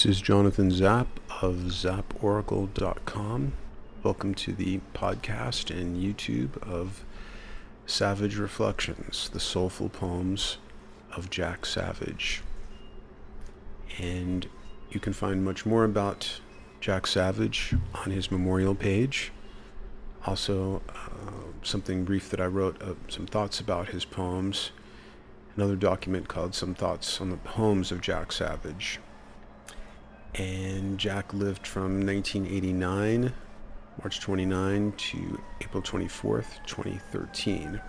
This is Jonathan Zap of zaporacle.com. Welcome to the podcast and YouTube of Savage Reflections, the soulful poems of Jack Savage. And you can find much more about Jack Savage on his memorial page. Also, something brief that I wrote, some thoughts about his poems. Another document called Some Thoughts on the Poems of Jack Savage. And Jack lived from 1989, March 29 to April 24th, 2013.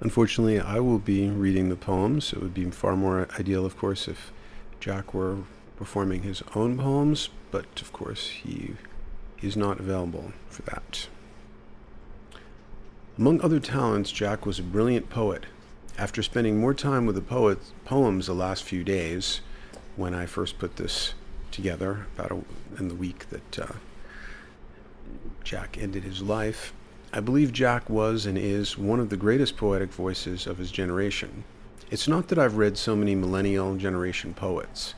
Unfortunately, I will be reading the poems. It would be far more ideal, of course, if Jack were performing his own poems, but of course he is not available for that. Among other talents, Jack was a brilliant poet. After spending more time with the poems the last few days, when I first put this together in the week that Jack ended his life, I believe Jack was and is one of the greatest poetic voices of his generation. It's not that I've read so many millennial generation poets.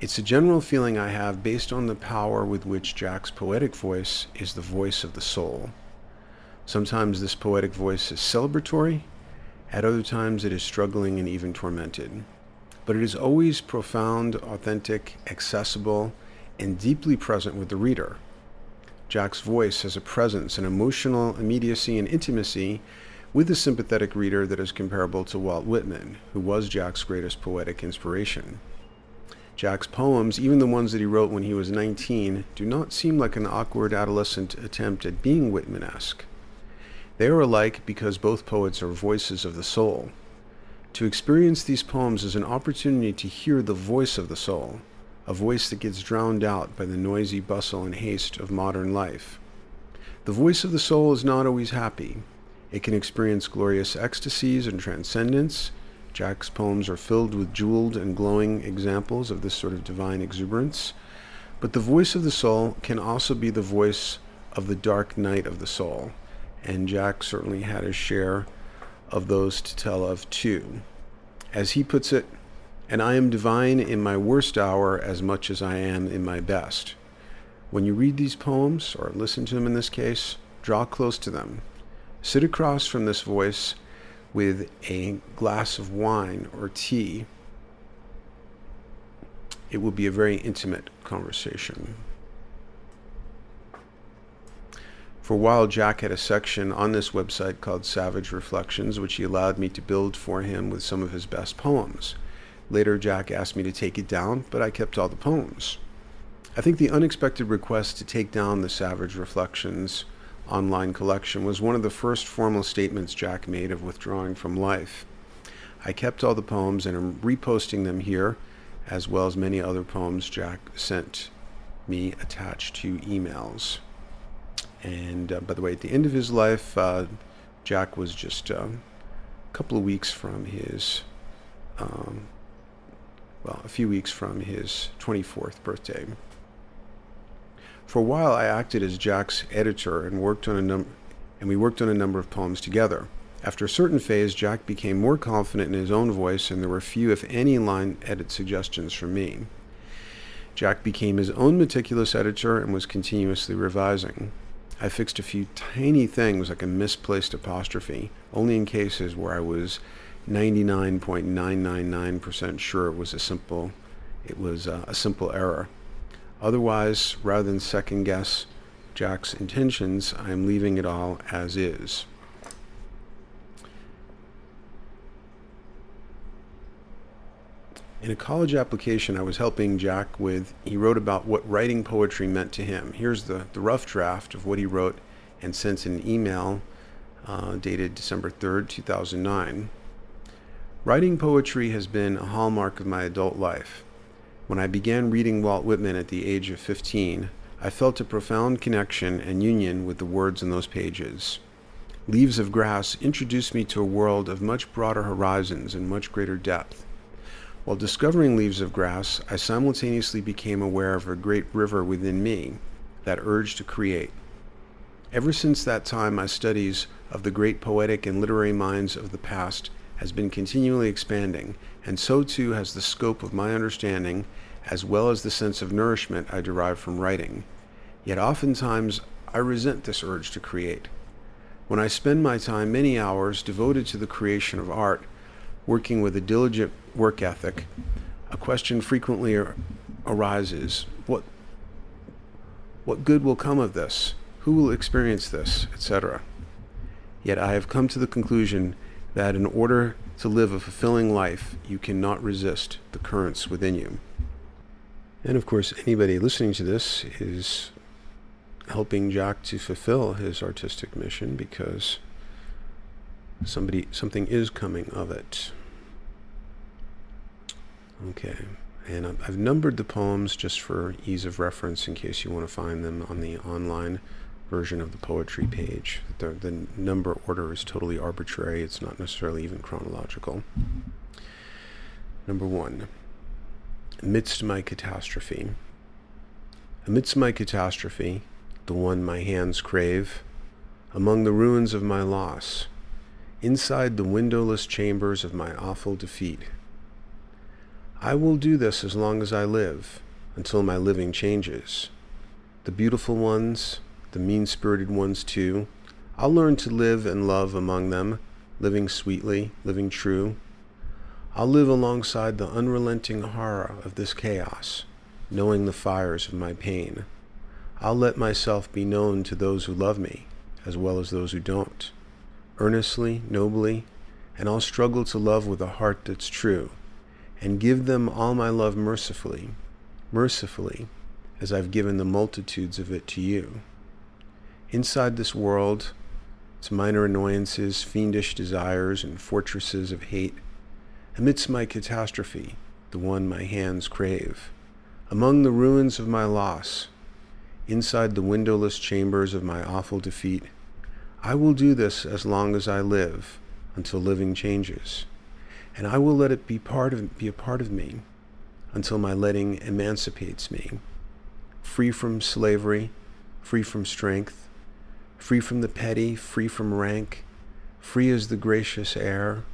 It's a general feeling I have based on the power with which Jack's poetic voice is the voice of the soul. Sometimes this poetic voice is celebratory, at other times it is struggling and even tormented. But it is always profound, authentic, accessible, and deeply present with the reader. Jack's voice has a presence, an emotional immediacy and intimacy with a sympathetic reader that is comparable to Walt Whitman, who was Jack's greatest poetic inspiration. Jack's poems, even the ones that he wrote when he was 19, do not seem like an awkward adolescent attempt at being Whitman-esque. They are alike because both poets are voices of the soul. To experience these poems is an opportunity to hear the voice of the soul, a voice that gets drowned out by the noisy bustle and haste of modern life. The voice of the soul is not always happy. It can experience glorious ecstasies and transcendence. Jack's poems are filled with jeweled and glowing examples of this sort of divine exuberance. But the voice of the soul can also be the voice of the dark night of the soul, and Jack certainly had his share of those to tell of too. As he puts it, "And I am divine in my worst hour as much as I am in my best." When you read these poems, or listen to them in this case, draw close to them. Sit across from this voice with a glass of wine or tea. It will be a very intimate conversation. For a while, Jack had a section on this website called Savage Reflections, which he allowed me to build for him with some of his best poems. Later, Jack asked me to take it down, but I kept all the poems. I think the unexpected request to take down the Savage Reflections online collection was one of the first formal statements Jack made of withdrawing from life. I kept all the poems and am reposting them here, as well as many other poems Jack sent me attached to emails. And by the way, at the end of his life, Jack was just a couple of weeks from his, a few weeks from his 24th birthday. For a while, I acted as Jack's editor and we worked on a number of poems together. After a certain phase, Jack became more confident in his own voice, and there were few, if any, line edit suggestions from me. Jack became his own meticulous editor and was continuously revising. I fixed a few tiny things like a misplaced apostrophe, only in cases where I was 99.999% sure it was a simple error. Otherwise, rather than second guess Jack's intentions, I am leaving it all as is. In a college application I was helping Jack with, he wrote about what writing poetry meant to him. Here's the rough draft of what he wrote and sent in an email dated December 3rd, 2009. "Writing poetry has been a hallmark of my adult life. When I began reading Walt Whitman at the age of 15, I felt a profound connection and union with the words in those pages. Leaves of Grass introduced me to a world of much broader horizons and much greater depth. While discovering Leaves of Grass, I simultaneously became aware of a great river within me, that urge to create. Ever since that time, my studies of the great poetic and literary minds of the past has been continually expanding, and so too has the scope of my understanding as well as the sense of nourishment I derive from writing. Yet oftentimes, I resent this urge to create. When I spend my time many hours devoted to the creation of art, working with a diligent work ethic, a question frequently arises, what good will come of this? Who will experience this, etc.? Yet I have come to the conclusion that in order to live a fulfilling life, you cannot resist the currents within you. And of course, anybody listening to this is helping Jack to fulfill his artistic mission, because something is coming of it. Okay, and I've numbered the poems just for ease of reference in case you want to find them on the online version of the poetry page. The number order is totally arbitrary. It's not necessarily even chronological. Number one, amidst my catastrophe. Amidst my catastrophe, the one my hands crave, among the ruins of my loss, inside the windowless chambers of my awful defeat. I will do this as long as I live, until my living changes. The beautiful ones, the mean-spirited ones too, I'll learn to live and love among them, living sweetly, living true. I'll live alongside the unrelenting horror of this chaos, knowing the fires of my pain. I'll let myself be known to those who love me, as well as those who don't, earnestly, nobly, and I'll struggle to love with a heart that's true, and give them all my love mercifully, mercifully, as I've given the multitudes of it to you. Inside this world, its minor annoyances, fiendish desires, and fortresses of hate, amidst my catastrophe, the one my hands crave, among the ruins of my loss, inside the windowless chambers of my awful defeat, I will do this as long as I live, until living changes, and I will let it be a part of me, until my letting emancipates me, free from slavery, free from strength, free from the petty, free from rank, free as the gracious air,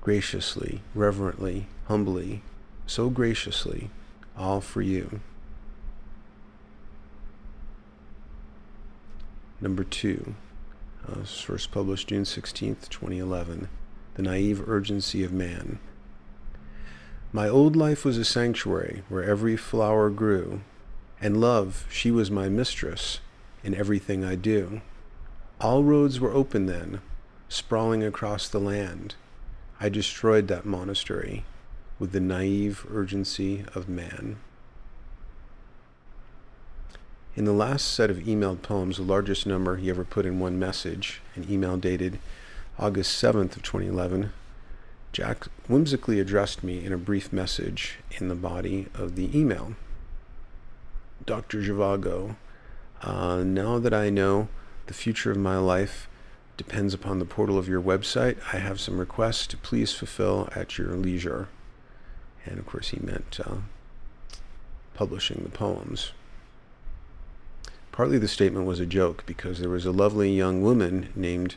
graciously, reverently, humbly, so graciously, all for you. Number two, first published June 16th, 2011, The Naive Urgency of Man. My old life was a sanctuary where every flower grew, and love, she was my mistress in everything I do. All roads were open then, sprawling across the land. I destroyed that monastery with the naive urgency of man. In the last set of emailed poems, the largest number he ever put in one message, an email dated August 7th of 2011, Jack whimsically addressed me in a brief message in the body of the email. Dr. Zhivago, now that I know the future of my life depends upon the portal of your website, I have some requests to please fulfill at your leisure. And of course he meant publishing the poems. Partly the statement was a joke, because there was a lovely young woman named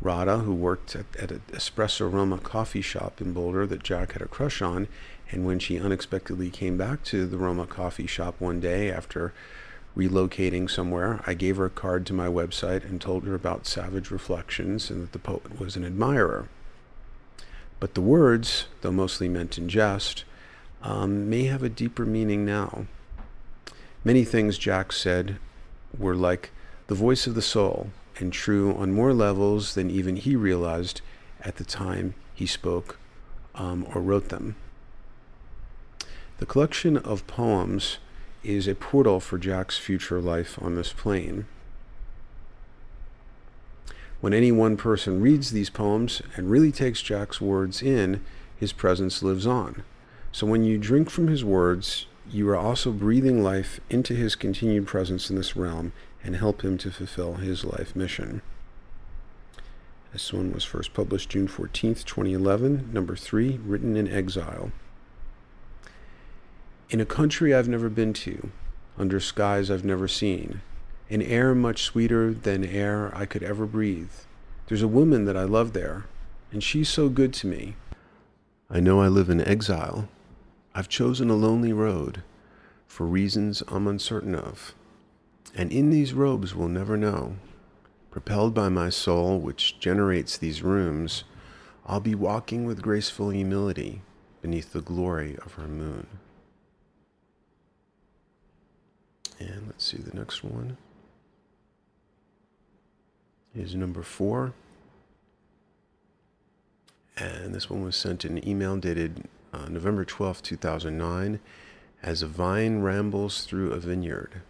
Rada who worked at an Espresso Roma coffee shop in Boulder that Jack had a crush on, and when she unexpectedly came back to the Roma coffee shop one day after relocating somewhere, I gave her a card to my website and told her about Savage Reflections and that the poet was an admirer. But the words, though mostly meant in jest, may have a deeper meaning now. Many things Jack said were like the voice of the soul, and true on more levels than even he realized at the time he spoke or wrote them. The collection of poems is a portal for Jack's future life on this plane. When any one person reads these poems and really takes Jack's words in, his presence lives on. So when you drink from his words, you are also breathing life into his continued presence in this realm and help him to fulfill his life mission. This one was first published June 14th, 2011, number 3, Written in Exile. In a country I've never been to, under skies I've never seen, in air much sweeter than air I could ever breathe, there's a woman that I love there, and she's so good to me. I know I live in exile. I've chosen a lonely road for reasons I'm uncertain of, and in these robes we'll never know. Propelled by my soul, which generates these rooms, I'll be walking with graceful humility beneath the glory of her moon. And let's see the next one. Here's number 4. And this one was sent in an email dated November 12, 2009, as a vine rambles through a vineyard.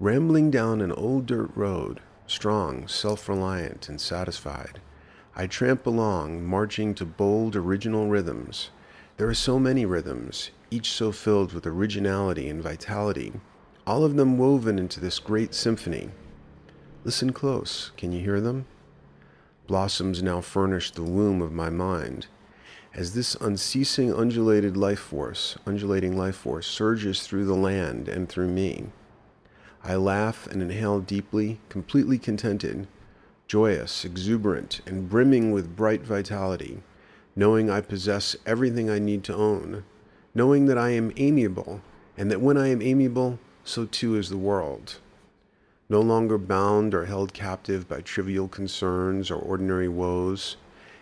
Rambling down an old dirt road, strong, self-reliant, and satisfied, I tramp along, marching to bold, original rhythms. There are so many rhythms, each so filled with originality and vitality, all of them woven into this great symphony. Listen close, can you hear them? Blossoms now furnish the womb of my mind. As this unceasing undulating life force surges through the land and through me, I laugh and inhale deeply, completely contented, joyous, exuberant, and brimming with bright vitality, knowing I possess everything I need to own, knowing that I am amiable, and that when I am amiable, so too is the world. No longer bound or held captive by trivial concerns or ordinary woes,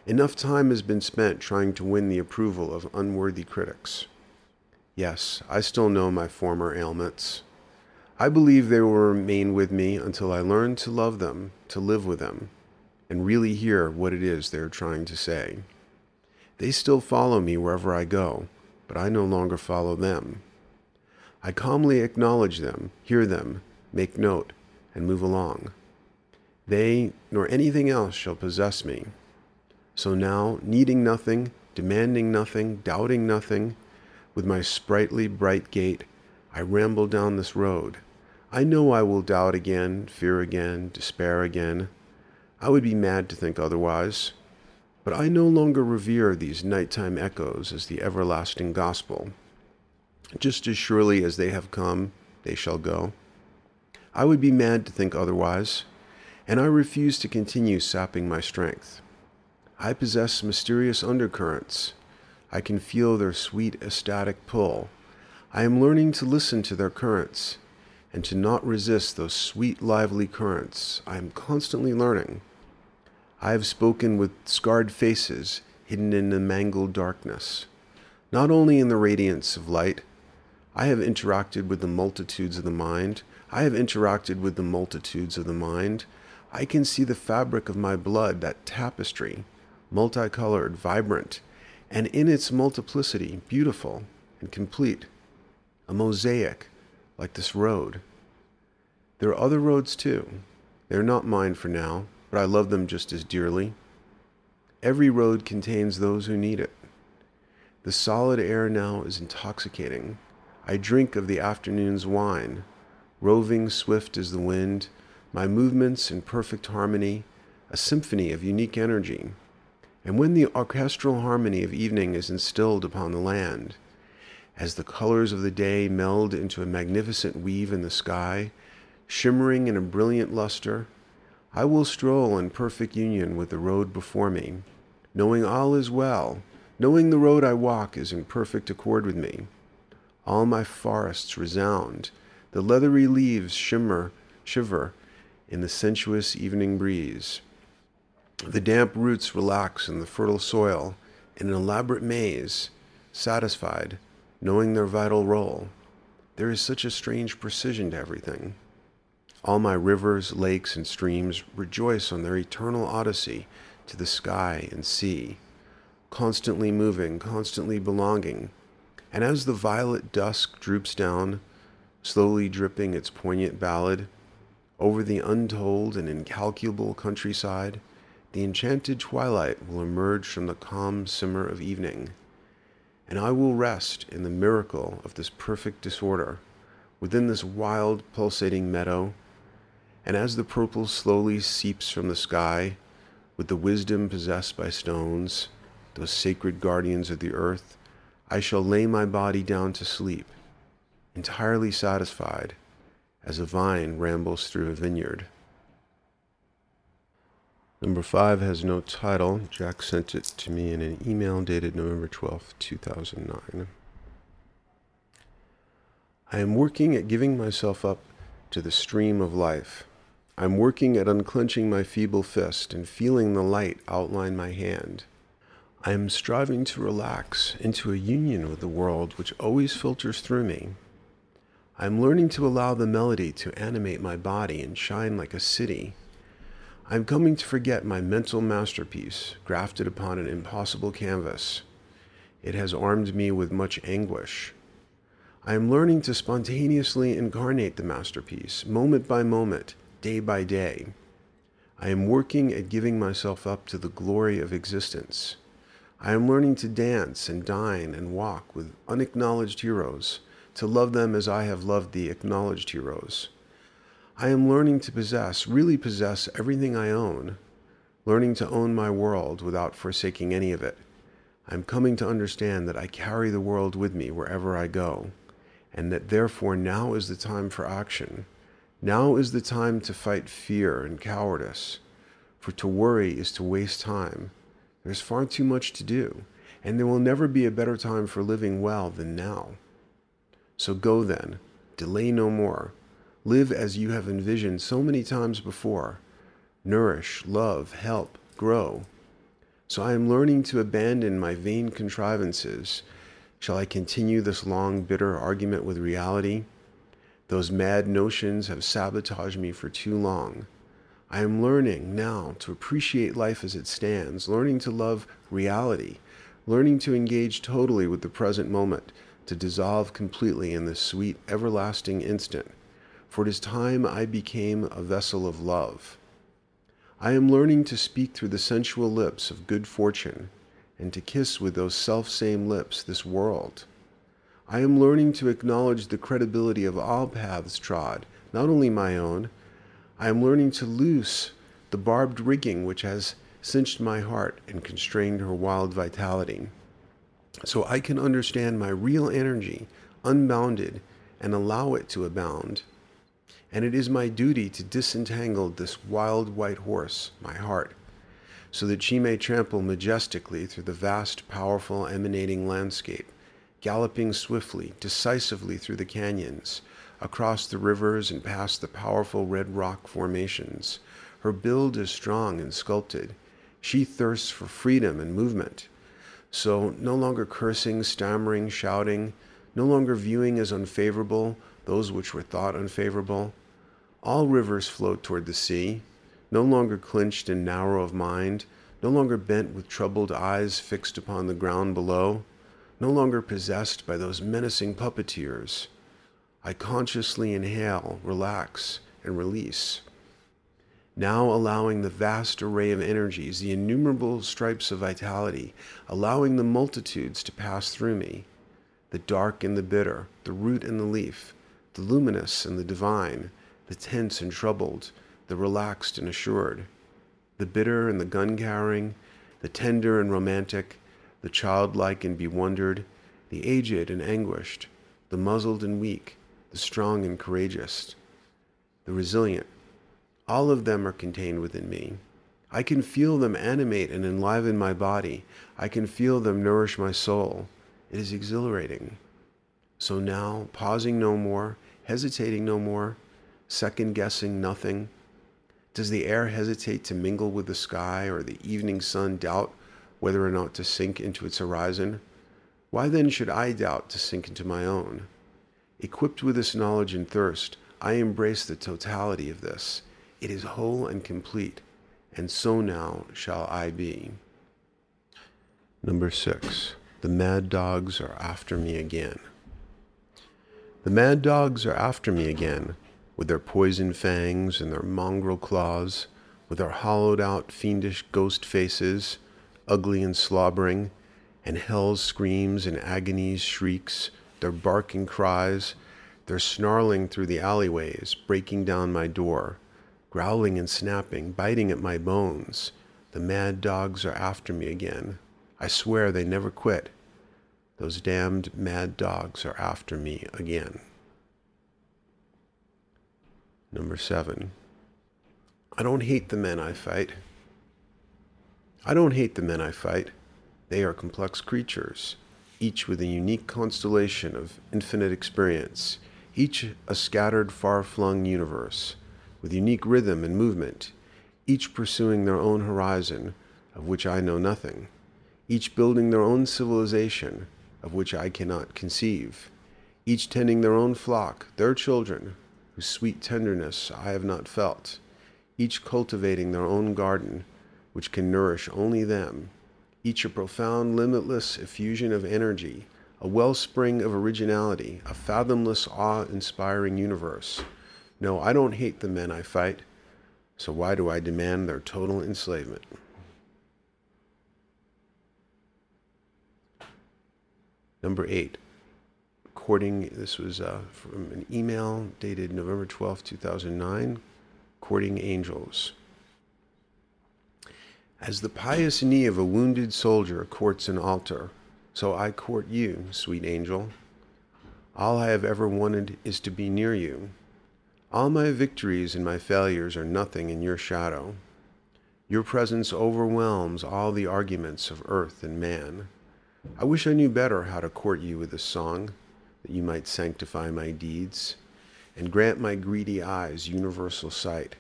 enough time has been spent trying to win the approval of unworthy critics. Yes, I still know my former ailments. I believe they will remain with me until I learn to love them, to live with them, and really hear what it is they are trying to say. They still follow me wherever I go, but I no longer follow them. I calmly acknowledge them, hear them, make note, and move along. They, nor anything else, shall possess me. So now, needing nothing, demanding nothing, doubting nothing, with my sprightly, bright gait, I ramble down this road. I know I will doubt again, fear again, despair again. I would be mad to think otherwise. But I no longer revere these nighttime echoes as the everlasting gospel. Just as surely as they have come, they shall go. I would be mad to think otherwise, and I refuse to continue sapping my strength. I possess mysterious undercurrents. I can feel their sweet, ecstatic pull. I am learning to listen to their currents, and to not resist those sweet, lively currents. I am constantly learning. I have spoken with scarred faces hidden in the mangled darkness. Not only in the radiance of light, I have interacted with the multitudes of the mind. I can see the fabric of my blood, that tapestry, multicolored, vibrant, and in its multiplicity, beautiful and complete, a mosaic like this road. There are other roads too. They are not mine for now, but I love them just as dearly. Every road contains those who need it. The solid air now is intoxicating. I drink of the afternoon's wine. Roving swift as the wind, my movements in perfect harmony, a symphony of unique energy. And when the orchestral harmony of evening is instilled upon the land, as the colors of the day meld into a magnificent weave in the sky, shimmering in a brilliant luster, I will stroll in perfect union with the road before me, knowing all is well, knowing the road I walk is in perfect accord with me. All my forests resound, the leathery leaves shiver in the sensuous evening breeze. The damp roots relax in the fertile soil in an elaborate maze, satisfied, knowing their vital role. There is such a strange precision to everything. All my rivers, lakes, and streams rejoice on their eternal odyssey to the sky and sea, constantly moving, constantly belonging. And as the violet dusk droops down, slowly dripping its poignant ballad, over the untold and incalculable countryside, the enchanted twilight will emerge from the calm simmer of evening, and I will rest in the miracle of this perfect disorder, within this wild, pulsating meadow. And as the purple slowly seeps from the sky, with the wisdom possessed by stones, those sacred guardians of the earth, I shall lay my body down to sleep, entirely satisfied, as a vine rambles through a vineyard. Number 5 has no title. Jack sent it to me in an email dated November 12, 2009. I am working at giving myself up to the stream of life. I'm working at unclenching my feeble fist and feeling the light outline my hand. I am striving to relax into a union with the world which always filters through me. I am learning to allow the melody to animate my body and shine like a city. I am coming to forget my mental masterpiece, grafted upon an impossible canvas. It has armed me with much anguish. I am learning to spontaneously incarnate the masterpiece, moment by moment, day by day. I am working at giving myself up to the glory of existence. I am learning to dance and dine and walk with unacknowledged heroes, to love them as I have loved the acknowledged heroes. I am learning to possess, really possess, everything I own, learning to own my world without forsaking any of it. I am coming to understand that I carry the world with me wherever I go, and that therefore now is the time for action. Now is the time to fight fear and cowardice, for to worry is to waste time. There's far too much to do, and there will never be a better time for living well than now. So go then, delay no more. Live as you have envisioned so many times before. Nourish, love, help, grow. So I am learning to abandon my vain contrivances. Shall I continue this long, bitter argument with reality? Those mad notions have sabotaged me for too long. I am learning now to appreciate life as it stands, learning to love reality, learning to engage totally with the present moment, to dissolve completely in this sweet, everlasting instant, for it is time I became a vessel of love. I am learning to speak through the sensual lips of good fortune, and to kiss with those self-same lips this world. I am learning to acknowledge the credibility of all paths trod, not only my own. I am learning to loose the barbed rigging which has cinched my heart and constrained her wild vitality, so I can understand my real energy, unbounded, and allow it to abound. And it is my duty to disentangle this wild white horse, my heart, so that she may trample majestically through the vast, powerful, emanating landscape, galloping swiftly, decisively through the canyons, across the rivers and past the powerful red rock formations. Her build is strong and sculpted. She thirsts for freedom and movement. So, no longer cursing, stammering, shouting, no longer viewing as unfavorable those which were thought unfavorable. All rivers flow toward the sea, no longer clinched and narrow of mind, no longer bent with troubled eyes fixed upon the ground below, no longer possessed by those menacing puppeteers. I consciously inhale, relax, and release. Now allowing the vast array of energies, the innumerable stripes of vitality, allowing the multitudes to pass through me, the dark and the bitter, the root and the leaf, the luminous and the divine, the tense and troubled, the relaxed and assured, the bitter and the gun-carrying, the tender and romantic, the childlike and bewondered, the aged and anguished, the muzzled and weak, the strong and courageous, the resilient. All of them are contained within me. I can feel them animate and enliven my body. I can feel them nourish my soul. It is exhilarating. So now, pausing no more, hesitating no more, second-guessing nothing. Does the air hesitate to mingle with the sky, or the evening sun doubt whether or not to sink into its horizon? Why then should I doubt to sink into my own? Equipped with this knowledge and thirst, I embrace the totality of this. It is whole and complete, and so now shall I be. Number 6. The mad dogs are after me again. The mad dogs are after me again, with their poison fangs and their mongrel claws, with their hollowed-out, fiendish ghost faces, ugly and slobbering, and hell's screams and agony's shrieks, their barking cries, their snarling through the alleyways, breaking down my door, growling and snapping, biting at my bones. The mad dogs are after me again. I swear they never quit. Those damned mad dogs are after me again. Number 7. I don't hate the men I fight. I don't hate the men I fight. They are complex creatures, each with a unique constellation of infinite experience, each a scattered, far-flung universe, with unique rhythm and movement, each pursuing their own horizon, of which I know nothing, each building their own civilization, of which I cannot conceive, each tending their own flock, their children, whose sweet tenderness I have not felt, each cultivating their own garden, which can nourish only them, each a profound, limitless effusion of energy, a wellspring of originality, a fathomless, awe-inspiring universe. No, I don't hate the men I fight, so why do I demand their total enslavement? Number 8. According, this was from an email dated November 12, 2009, Courting Angels. As the pious knee of a wounded soldier courts an altar, so I court you, sweet angel. All I have ever wanted is to be near you. All my victories and my failures are nothing in your shadow. Your presence overwhelms all the arguments of earth and man. I wish I knew better how to court you with this song, that you might sanctify my deeds, and grant my greedy eyes universal sight.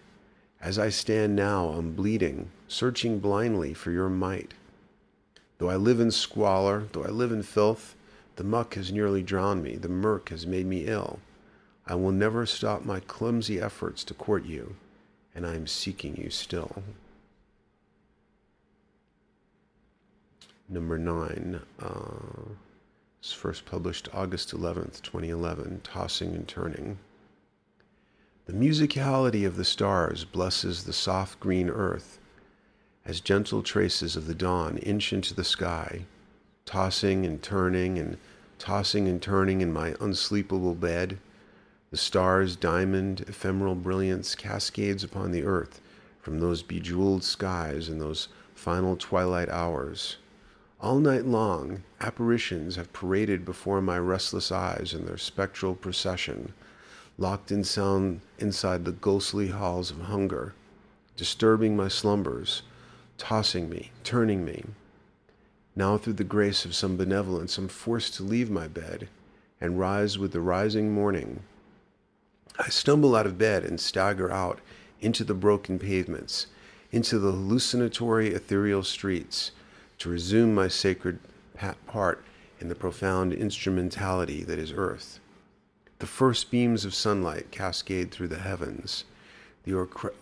As I stand now, I'm bleeding, searching blindly for your might. Though I live in squalor, though I live in filth, the muck has nearly drowned me, the murk has made me ill. I will never stop my clumsy efforts to court you, and I am seeking you still. Number 9, it's first published August 11th, 2011, Tossing and Turning. The musicality of the stars blesses the soft green earth, as gentle traces of the dawn inch into the sky, tossing and turning and tossing and turning in my unsleepable bed. The stars' diamond, ephemeral brilliance cascades upon the earth from those bejeweled skies in those final twilight hours. All night long, apparitions have paraded before my restless eyes in their spectral procession, locked in sound inside the ghostly halls of hunger, disturbing my slumbers, tossing me, turning me. Now, through the grace of some benevolence, I'm forced to leave my bed and rise with the rising morning. I stumble out of bed and stagger out into the broken pavements, into the hallucinatory, ethereal streets, to resume my sacred part in the profound instrumentality that is earth. The first beams of sunlight cascade through the heavens. The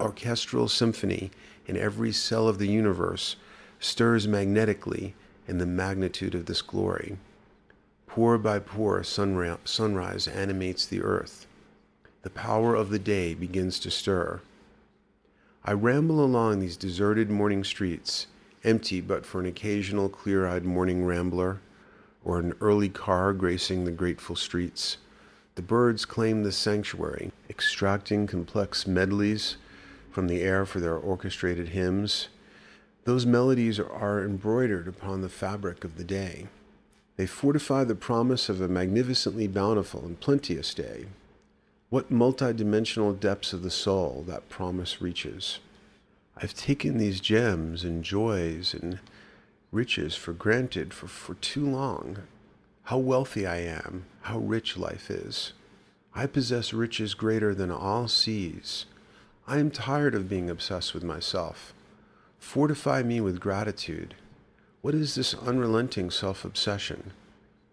orchestral symphony in every cell of the universe stirs magnetically in the magnitude of this glory. Pore by pore, sunrise animates the earth. The power of the day begins to stir. I ramble along these deserted morning streets, empty but for an occasional clear-eyed morning rambler, or an early car gracing the grateful streets. The birds claim this sanctuary, extracting complex medleys from the air for their orchestrated hymns. Those melodies are embroidered upon the fabric of the day. They fortify the promise of a magnificently bountiful and plenteous day. What multidimensional depths of the soul that promise reaches. I've taken these gems and joys and riches for granted for too long. How wealthy I am, how rich life is. I possess riches greater than all seas. I am tired of being obsessed with myself. Fortify me with gratitude. What is this unrelenting self-obsession?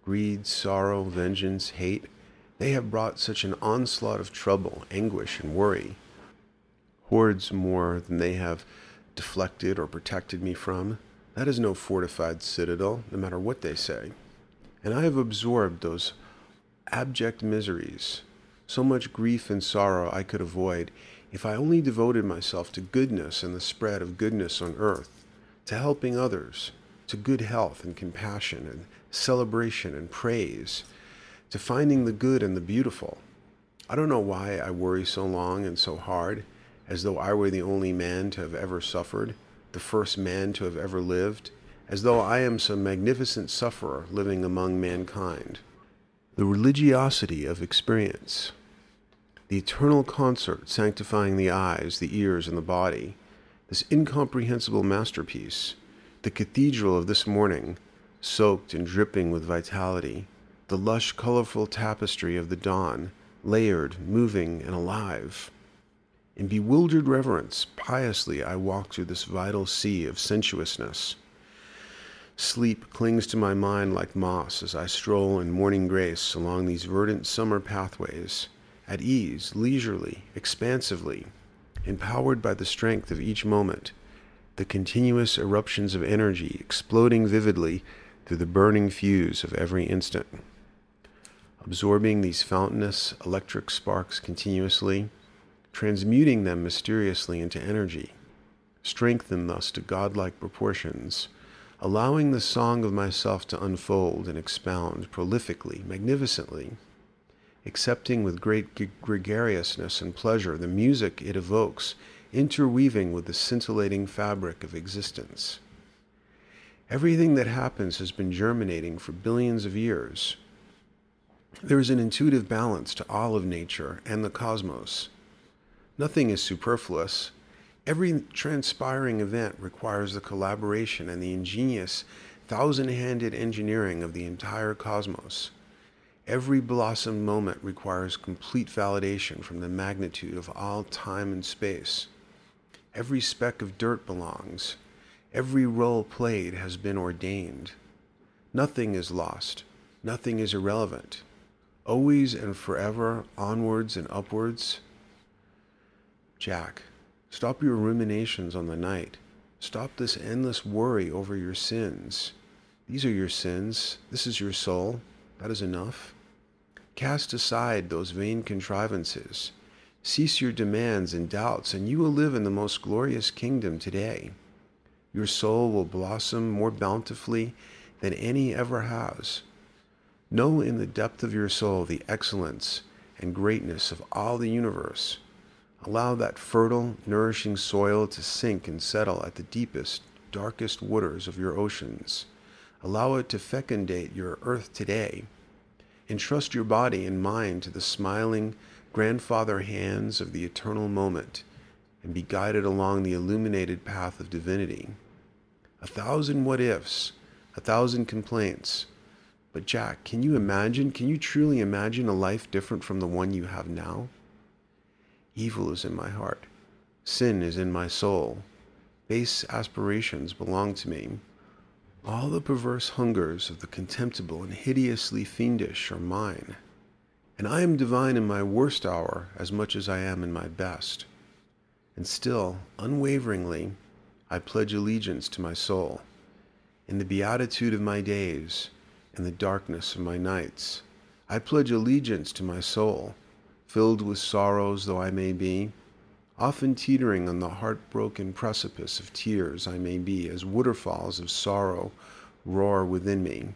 Greed, sorrow, vengeance, hate, they have brought such an onslaught of trouble, anguish, and worry. Hordes more than they have deflected or protected me from. That is no fortified citadel, no matter what they say. And I have absorbed those abject miseries. So much grief and sorrow I could avoid if I only devoted myself to goodness and the spread of goodness on earth, to helping others, to good health and compassion and celebration and praise, to finding the good and the beautiful. I don't know why I worry so long and so hard, as though I were the only man to have ever suffered, the first man to have ever lived, as though I am some magnificent sufferer living among mankind. The religiosity of experience, the eternal concert sanctifying the eyes, the ears, and the body, this incomprehensible masterpiece, the cathedral of this morning, soaked and dripping with vitality, the lush, colorful tapestry of the dawn, layered, moving, and alive. In bewildered reverence, piously I walk through this vital sea of sensuousness. Sleep clings to my mind like moss as I stroll in morning grace along these verdant summer pathways, at ease, leisurely, expansively, empowered by the strength of each moment, the continuous eruptions of energy exploding vividly through the burning fuse of every instant. Absorbing these fountainous electric sparks continuously, transmuting them mysteriously into energy, strengthened thus to godlike proportions, allowing the song of myself to unfold and expound prolifically, magnificently, accepting with great gregariousness and pleasure the music it evokes, interweaving with the scintillating fabric of existence. Everything that happens has been germinating for billions of years. There is an intuitive balance to all of nature and the cosmos. Nothing is superfluous. Every transpiring event requires the collaboration and the ingenious, thousand-handed engineering of the entire cosmos. Every blossomed moment requires complete validation from the magnitude of all time and space. Every speck of dirt belongs. Every role played has been ordained. Nothing is lost. Nothing is irrelevant. Always and forever, onwards and upwards. Jack, stop your ruminations on the night. Stop this endless worry over your sins. These are your sins. This is your soul. That is enough. Cast aside those vain contrivances. Cease your demands and doubts, and you will live in the most glorious kingdom today. Your soul will blossom more bountifully than any ever has. Know in the depth of your soul the excellence and greatness of all the universe. Allow that fertile, nourishing soil to sink and settle at the deepest, darkest waters of your oceans. Allow it to fecundate your earth today. Entrust your body and mind to the smiling grandfather hands of the eternal moment, and be guided along the illuminated path of divinity. 1,000 what-ifs, 1,000 complaints. But Jack, can you truly imagine a life different from the one you have now? Evil is in my heart. Sin is in my soul. Base aspirations belong to me. All the perverse hungers of the contemptible and hideously fiendish are mine, and I am divine in my worst hour as much as I am in my best. And still, unwaveringly, I pledge allegiance to my soul. In the beatitude of my days, in the darkness of my nights, I pledge allegiance to my soul, filled with sorrows though I may be, often teetering on the heartbroken precipice of tears I may be, as waterfalls of sorrow roar within me,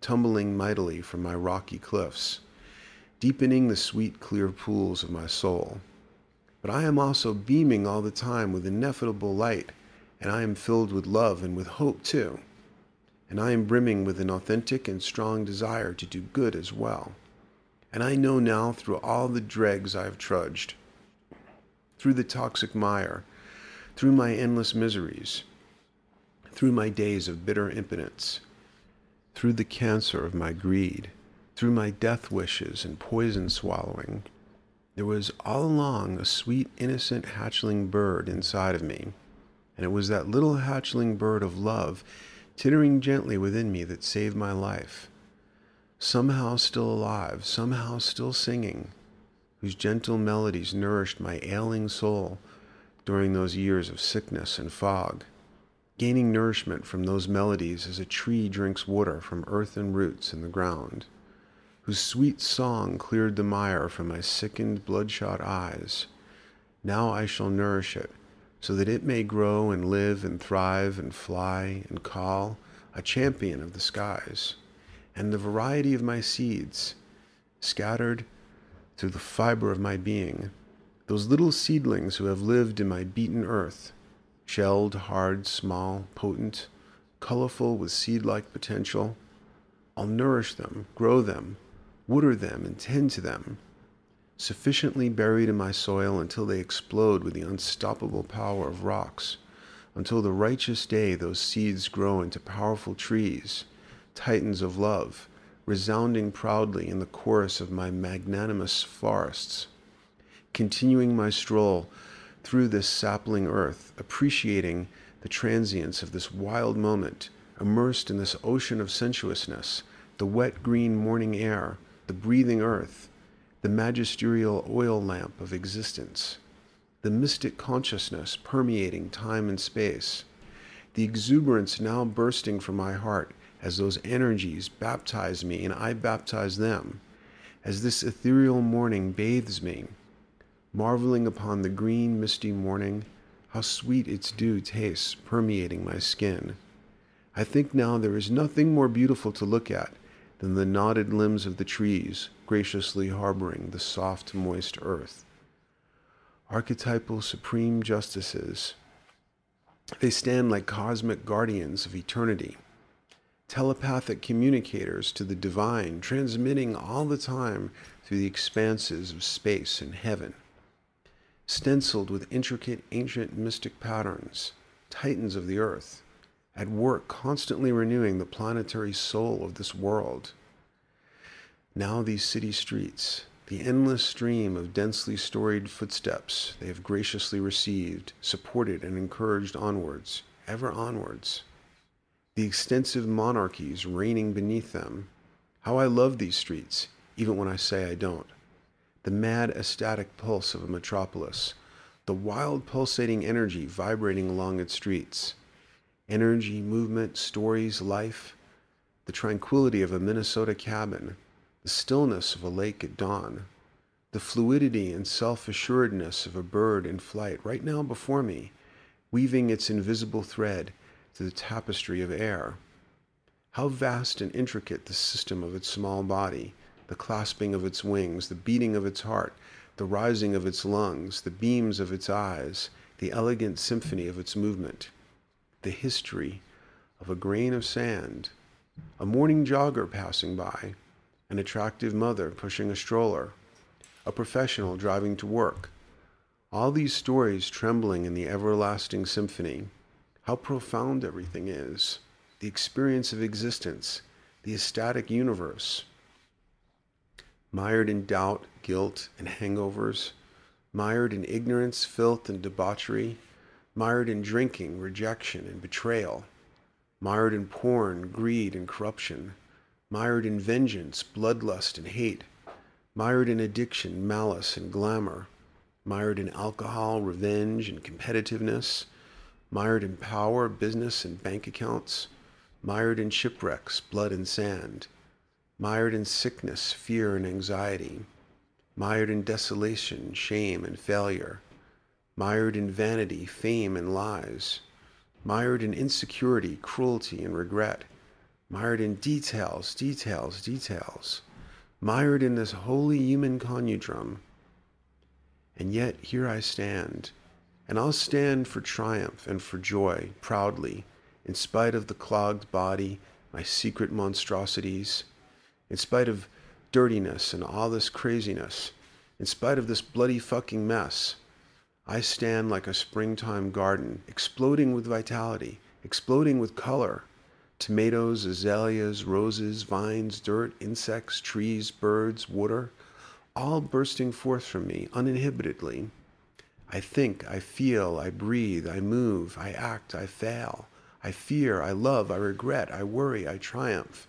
tumbling mightily from my rocky cliffs, deepening the sweet clear pools of my soul. But I am also beaming all the time with ineffable light, and I am filled with love and with hope too, and I am brimming with an authentic and strong desire to do good as well. And I know now, through all the dregs I have trudged, through the toxic mire, through my endless miseries, through my days of bitter impotence, through the cancer of my greed, through my death wishes and poison swallowing, there was all along a sweet, innocent hatchling bird inside of me, and it was that little hatchling bird of love tittering gently within me that saved my life, somehow still alive, somehow still singing, whose gentle melodies nourished my ailing soul during those years of sickness and fog, gaining nourishment from those melodies as a tree drinks water from earth and roots in the ground, whose sweet song cleared the mire from my sickened, bloodshot eyes. Now I shall nourish it, so that it may grow and live and thrive and fly and call, a champion of the skies, and the variety of my seeds, scattered through the fiber of my being, those little seedlings who have lived in my beaten earth, shelled, hard, small, potent, colorful with seed-like potential. I'll nourish them, grow them, water them, and tend to them, sufficiently buried in my soil until they explode with the unstoppable power of rocks, until the righteous day those seeds grow into powerful trees, titans of love, resounding proudly in the chorus of my magnanimous forests. Continuing my stroll through this sapling earth, appreciating the transience of this wild moment, immersed in this ocean of sensuousness, the wet green morning air, the breathing earth, the magisterial oil lamp of existence, the mystic consciousness permeating time and space, the exuberance now bursting from my heart as those energies baptize me and I baptize them, as this ethereal morning bathes me, marveling upon the green misty morning, how sweet its dew tastes permeating my skin. I think now there is nothing more beautiful to look at than the knotted limbs of the trees graciously harboring the soft, moist earth. Archetypal supreme justices, they stand like cosmic guardians of eternity, telepathic communicators to the divine, transmitting all the time through the expanses of space and heaven. Stenciled with intricate ancient mystic patterns, titans of the earth, at work constantly renewing the planetary soul of this world. Now these city streets, the endless stream of densely storied footsteps they have graciously received, supported and encouraged onwards, ever onwards. The extensive monarchies reigning beneath them. How I love these streets, even when I say I don't. The mad ecstatic pulse of a metropolis, the wild pulsating energy vibrating along its streets. Energy, movement, stories, life, the tranquility of a Minnesota cabin, the stillness of a lake at dawn, the fluidity and self-assuredness of a bird in flight right now before me, weaving its invisible thread through the tapestry of air. How vast and intricate the system of its small body, the clasping of its wings, the beating of its heart, the rising of its lungs, the beams of its eyes, the elegant symphony of its movement. The history of a grain of sand, a morning jogger passing by, an attractive mother pushing a stroller, a professional driving to work. All these stories trembling in the everlasting symphony. How profound everything is, the experience of existence, the ecstatic universe. Mired in doubt, guilt, and hangovers, mired in ignorance, filth, and debauchery, mired in drinking, rejection, and betrayal, mired in porn, greed, and corruption, mired in vengeance, bloodlust, and hate, mired in addiction, malice, and glamour, mired in alcohol, revenge, and competitiveness, mired in power, business, and bank accounts, mired in shipwrecks, blood, and sand, mired in sickness, fear, and anxiety, mired in desolation, shame, and failure, mired in vanity, fame, and lies, mired in insecurity, cruelty, and regret, mired in details, details, details, mired in this holy human conundrum. And yet here I stand, and I'll stand for triumph and for joy, proudly, in spite of the clogged body, my secret monstrosities, in spite of dirtiness and all this craziness, in spite of this bloody fucking mess. I stand like a springtime garden, exploding with vitality, exploding with color. Tomatoes, azaleas, roses, vines, dirt, insects, trees, birds, water, all bursting forth from me uninhibitedly. I think, I feel, I breathe, I move, I act, I fail, I fear, I love, I regret, I worry, I triumph.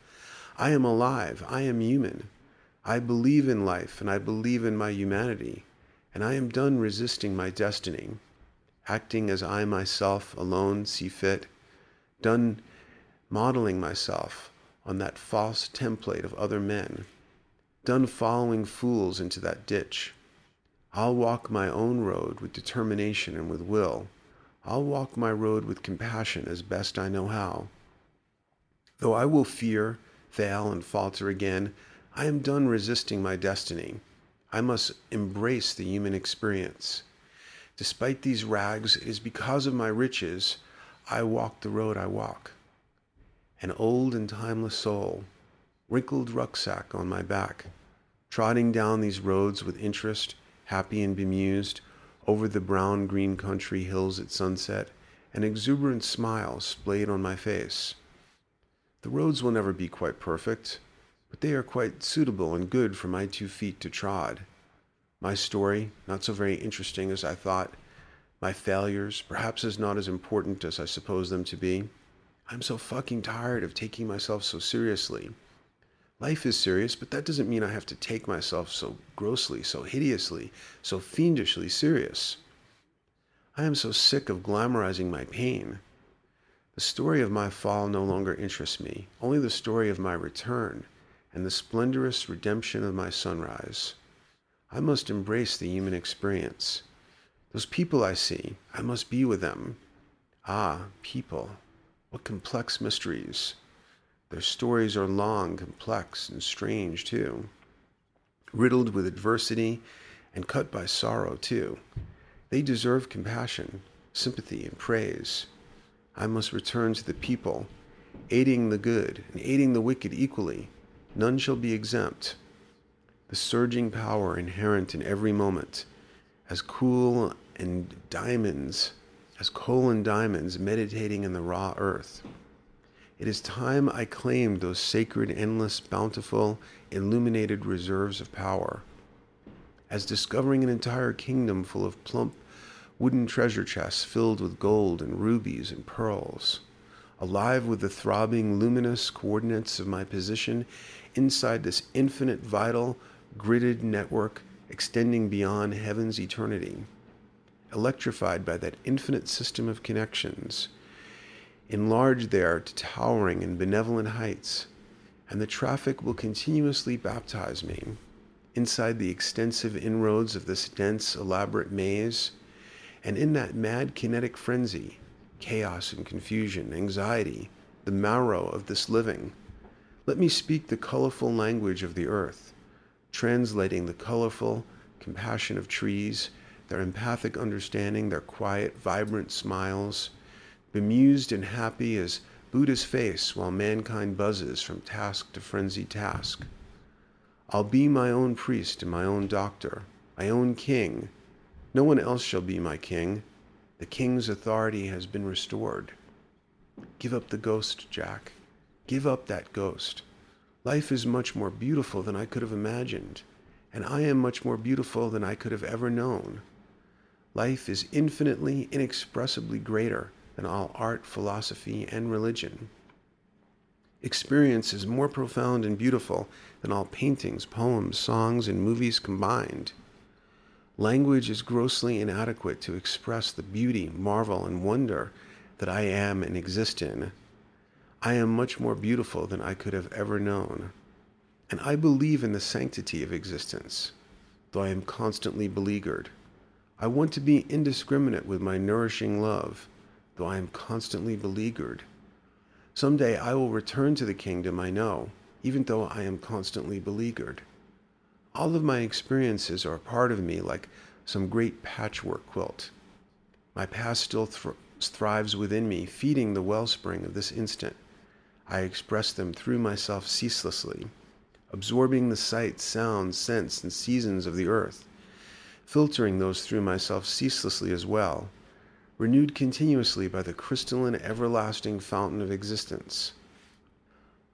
I am alive, I am human. I believe in life and I believe in my humanity. And I am done resisting my destiny, acting as I myself alone see fit, done modeling myself on that false template of other men, done following fools into that ditch. I'll walk my own road with determination and with will. I'll walk my road with compassion as best I know how. Though I will fear, fail, and falter again, I am done resisting my destiny. I must embrace the human experience. Despite these rags, it is because of my riches I walk the road I walk. An old and timeless soul, wrinkled rucksack on my back, trotting down these roads with interest, happy and bemused, over the brown-green country hills at sunset, an exuberant smile splayed on my face. The roads will never be quite perfect. but they are quite suitable and good for my 2 feet to trod. My story, not so very interesting as I thought. My failures, perhaps is not as important as I suppose them to be. I'm so fucking tired of taking myself so seriously. Life is serious, but that doesn't mean I have to take myself so grossly, so hideously, so fiendishly serious. I am so sick of glamorizing my pain. The story of my fall no longer interests me, only the story of my return and the splendorous redemption of my sunrise. I must embrace the human experience. Those people I see, I must be with them. Ah, people, what complex mysteries. Their stories are long, complex, and strange, too. Riddled with adversity and cut by sorrow, too. They deserve compassion, sympathy, and praise. I must return to the people, aiding the good and aiding the wicked equally. None shall be exempt. The surging power inherent in every moment, as coal and diamonds meditating in the raw earth. It is time I claimed those sacred, endless, bountiful, illuminated reserves of power. As discovering an entire kingdom full of plump wooden treasure chests filled with gold and rubies and pearls, alive with the throbbing, luminous coordinates of my position inside this infinite, vital, gridded network extending beyond heaven's eternity, electrified by that infinite system of connections, enlarged there to towering and benevolent heights, and the traffic will continuously baptize me inside the extensive inroads of this dense, elaborate maze, and in that mad kinetic frenzy, chaos and confusion, anxiety, the marrow of this living. Let me speak the colorful language of the earth, translating the colorful compassion of trees, their empathic understanding, their quiet, vibrant smiles, bemused and happy as Buddha's face while mankind buzzes from task to frenzied task. I'll be my own priest and my own doctor, my own king. No one else shall be my king. The king's authority has been restored. Give up the ghost, Jack. Give up that ghost. Life is much more beautiful than I could have imagined, and I am much more beautiful than I could have ever known. Life is infinitely, inexpressibly greater than all art, philosophy, and religion. Experience is more profound and beautiful than all paintings, poems, songs, and movies combined. Language is grossly inadequate to express the beauty, marvel, and wonder that I am and exist in. I am much more beautiful than I could have ever known. And I believe in the sanctity of existence, though I am constantly beleaguered. I want to be indiscriminate with my nourishing love, though I am constantly beleaguered. Someday I will return to the kingdom I know, even though I am constantly beleaguered. All of my experiences are a part of me like some great patchwork quilt. My past still thrives within me, feeding the wellspring of this instant. I express them through myself ceaselessly, absorbing the sights, sounds, scents, and seasons of the earth, filtering those through myself ceaselessly as well, renewed continuously by the crystalline, everlasting fountain of existence.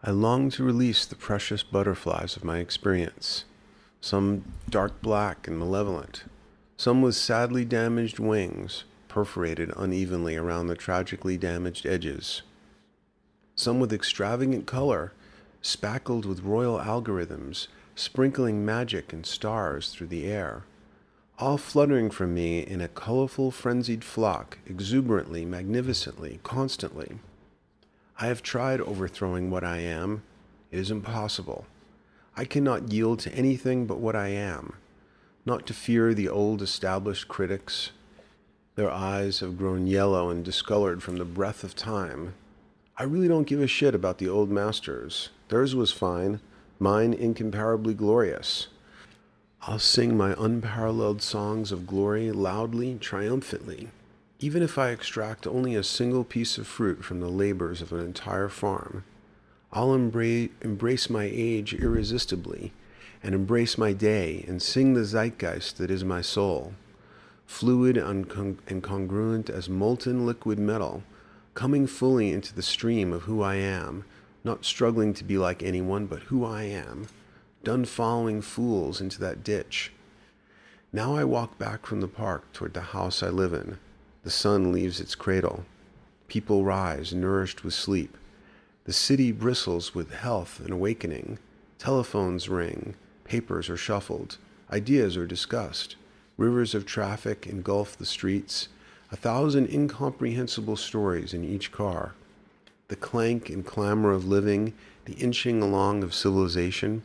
I long to release the precious butterflies of my experience, some dark black and malevolent, some with sadly damaged wings, perforated unevenly around the tragically damaged edges, some with extravagant color, spackled with royal algorithms, sprinkling magic and stars through the air, all fluttering from me in a colorful, frenzied flock, exuberantly, magnificently, constantly. I have tried overthrowing what I am. It is impossible. I cannot yield to anything but what I am, not to fear the old established critics. Their eyes have grown yellow and discolored from the breath of time. I really don't give a shit about the old masters. Theirs was fine, mine incomparably glorious. I'll sing my unparalleled songs of glory loudly, triumphantly, even if I extract only a single piece of fruit from the labors of an entire farm. I'll embrace my age irresistibly, and embrace my day, and sing the zeitgeist that is my soul. Fluid and congruent as molten liquid metal, coming fully into the stream of who I am, not struggling to be like anyone, but who I am, done following fools into that ditch. Now I walk back from the park toward the house I live in. The sun leaves its cradle. People rise, nourished with sleep. The city bristles with health and awakening. Telephones ring. Papers are shuffled. Ideas are discussed. Rivers of traffic engulf the streets. 1,000 incomprehensible stories in each car. The clank and clamor of living, the inching along of civilization.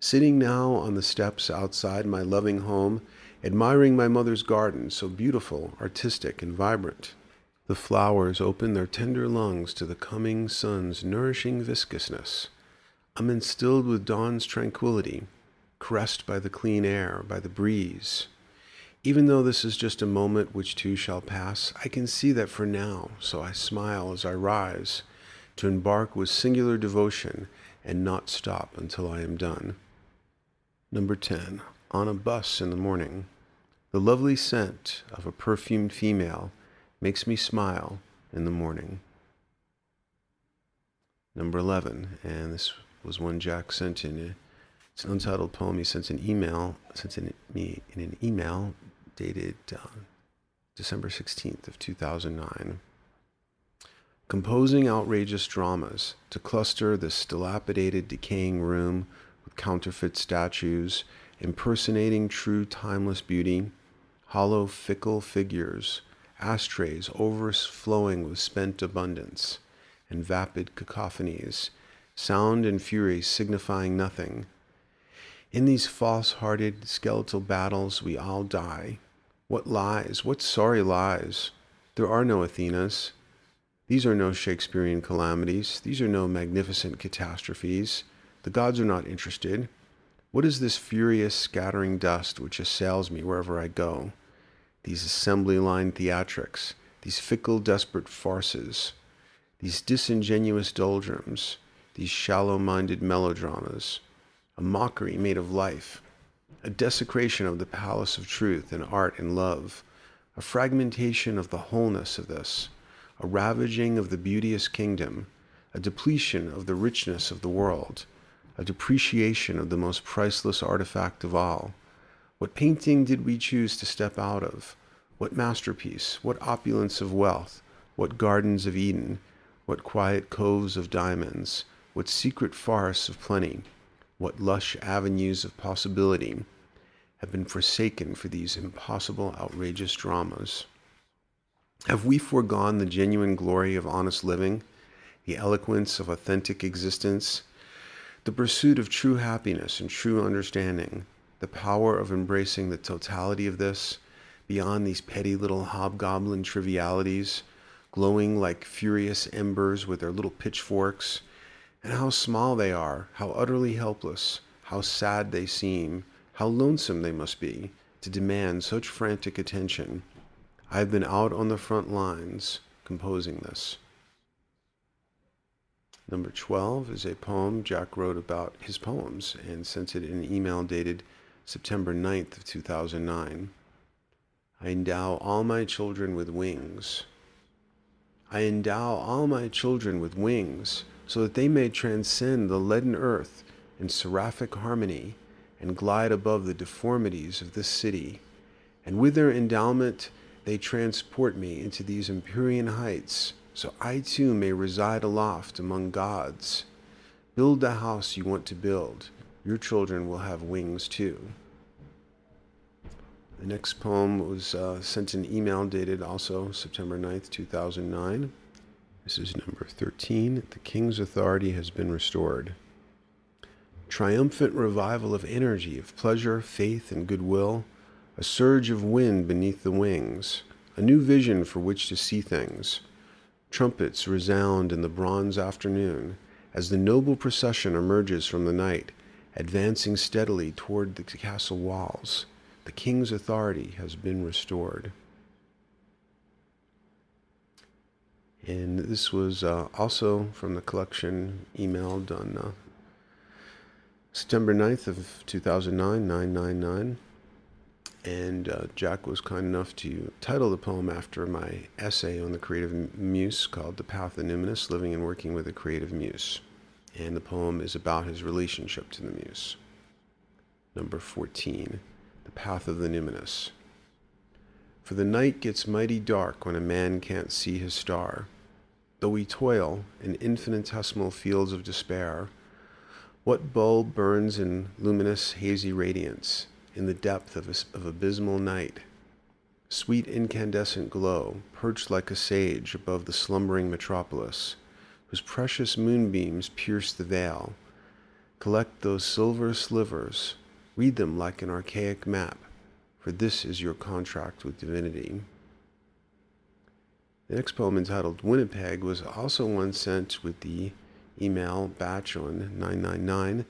Sitting now on the steps outside my loving home, admiring my mother's garden, so beautiful, artistic, and vibrant. The flowers open their tender lungs to the coming sun's nourishing viscousness. I'm instilled with dawn's tranquility, caressed by the clean air, by the breeze. Even though this is just a moment which too shall pass, I can see that for now, so I smile as I rise, to embark with singular devotion and not stop until I am done. Number 10. On a bus in the morning. The lovely scent of a perfumed female makes me smile in the morning. Number 11. And this was one Jack sent in. It's an untitled poem he sent in an email dated December 16th of 2009. Composing outrageous dramas to cluster this dilapidated, decaying room with counterfeit statues, impersonating true timeless beauty, hollow, fickle figures, ashtrays overflowing with spent abundance, and vapid cacophonies, sound and fury signifying nothing. In these false-hearted, skeletal battles, we all die. What lies, what sorry lies! There are no Athenas. These are no Shakespearean calamities. These are no magnificent catastrophes. The gods are not interested. What is this furious, scattering dust which assails me wherever I go? These assembly-line theatrics, these fickle, desperate farces, these disingenuous doldrums, these shallow-minded melodramas, a mockery made of life, a desecration of the palace of truth and art and love, a fragmentation of the wholeness of this, a ravaging of the beauteous kingdom, a depletion of the richness of the world, a depreciation of the most priceless artifact of all. What painting did we choose to step out of? What masterpiece? What opulence of wealth? What gardens of Eden? What quiet coves of diamonds? What secret forests of plenty? What lush avenues of possibility have been forsaken for these impossible, outrageous dramas? Have we foregone the genuine glory of honest living, the eloquence of authentic existence, the pursuit of true happiness and true understanding, the power of embracing the totality of this, beyond these petty little hobgoblin trivialities, glowing like furious embers with their little pitchforks? And how small they are, how utterly helpless, how sad they seem, how lonesome they must be to demand such frantic attention. I have been out on the front lines composing this. Number 12 is a poem Jack wrote about his poems and sent it in an email dated September 9th of 2009. I endow all my children with wings. I endow all my children with wings, so that they may transcend the leaden earth in seraphic harmony and glide above the deformities of this city. And with their endowment, they transport me into these empyrean heights, so I too may reside aloft among gods. Build the house you want to build. Your children will have wings too. The next poem was sent an email dated also September 9th, 2009. This is number 13. The King's authority has been restored. Triumphant revival of energy, of pleasure, faith, and goodwill. A surge of wind beneath the wings. A new vision for which to see things. Trumpets resound in the bronze afternoon as the noble procession emerges from the night, advancing steadily toward the castle walls. The King's authority has been restored. And this was also from the collection emailed on September 9th of 2009, 999. And Jack was kind enough to title the poem after my essay on the creative muse called The Path Animus, Living and Working with a Creative Muse. and the poem is about his relationship to the muse. Number 14, The Path of the Numinous. For the night gets mighty dark when a man can't see his star. Though we toil in infinitesimal fields of despair, what bulb burns in luminous hazy radiance in the depth of abysmal night? Sweet incandescent glow, perched like a sage above the slumbering metropolis, whose precious moonbeams pierce the veil. Collect those silver slivers, read them like an archaic map, for this is your contract with divinity. The next poem, entitled Winnipeg, was also one sent with the email batch on 999.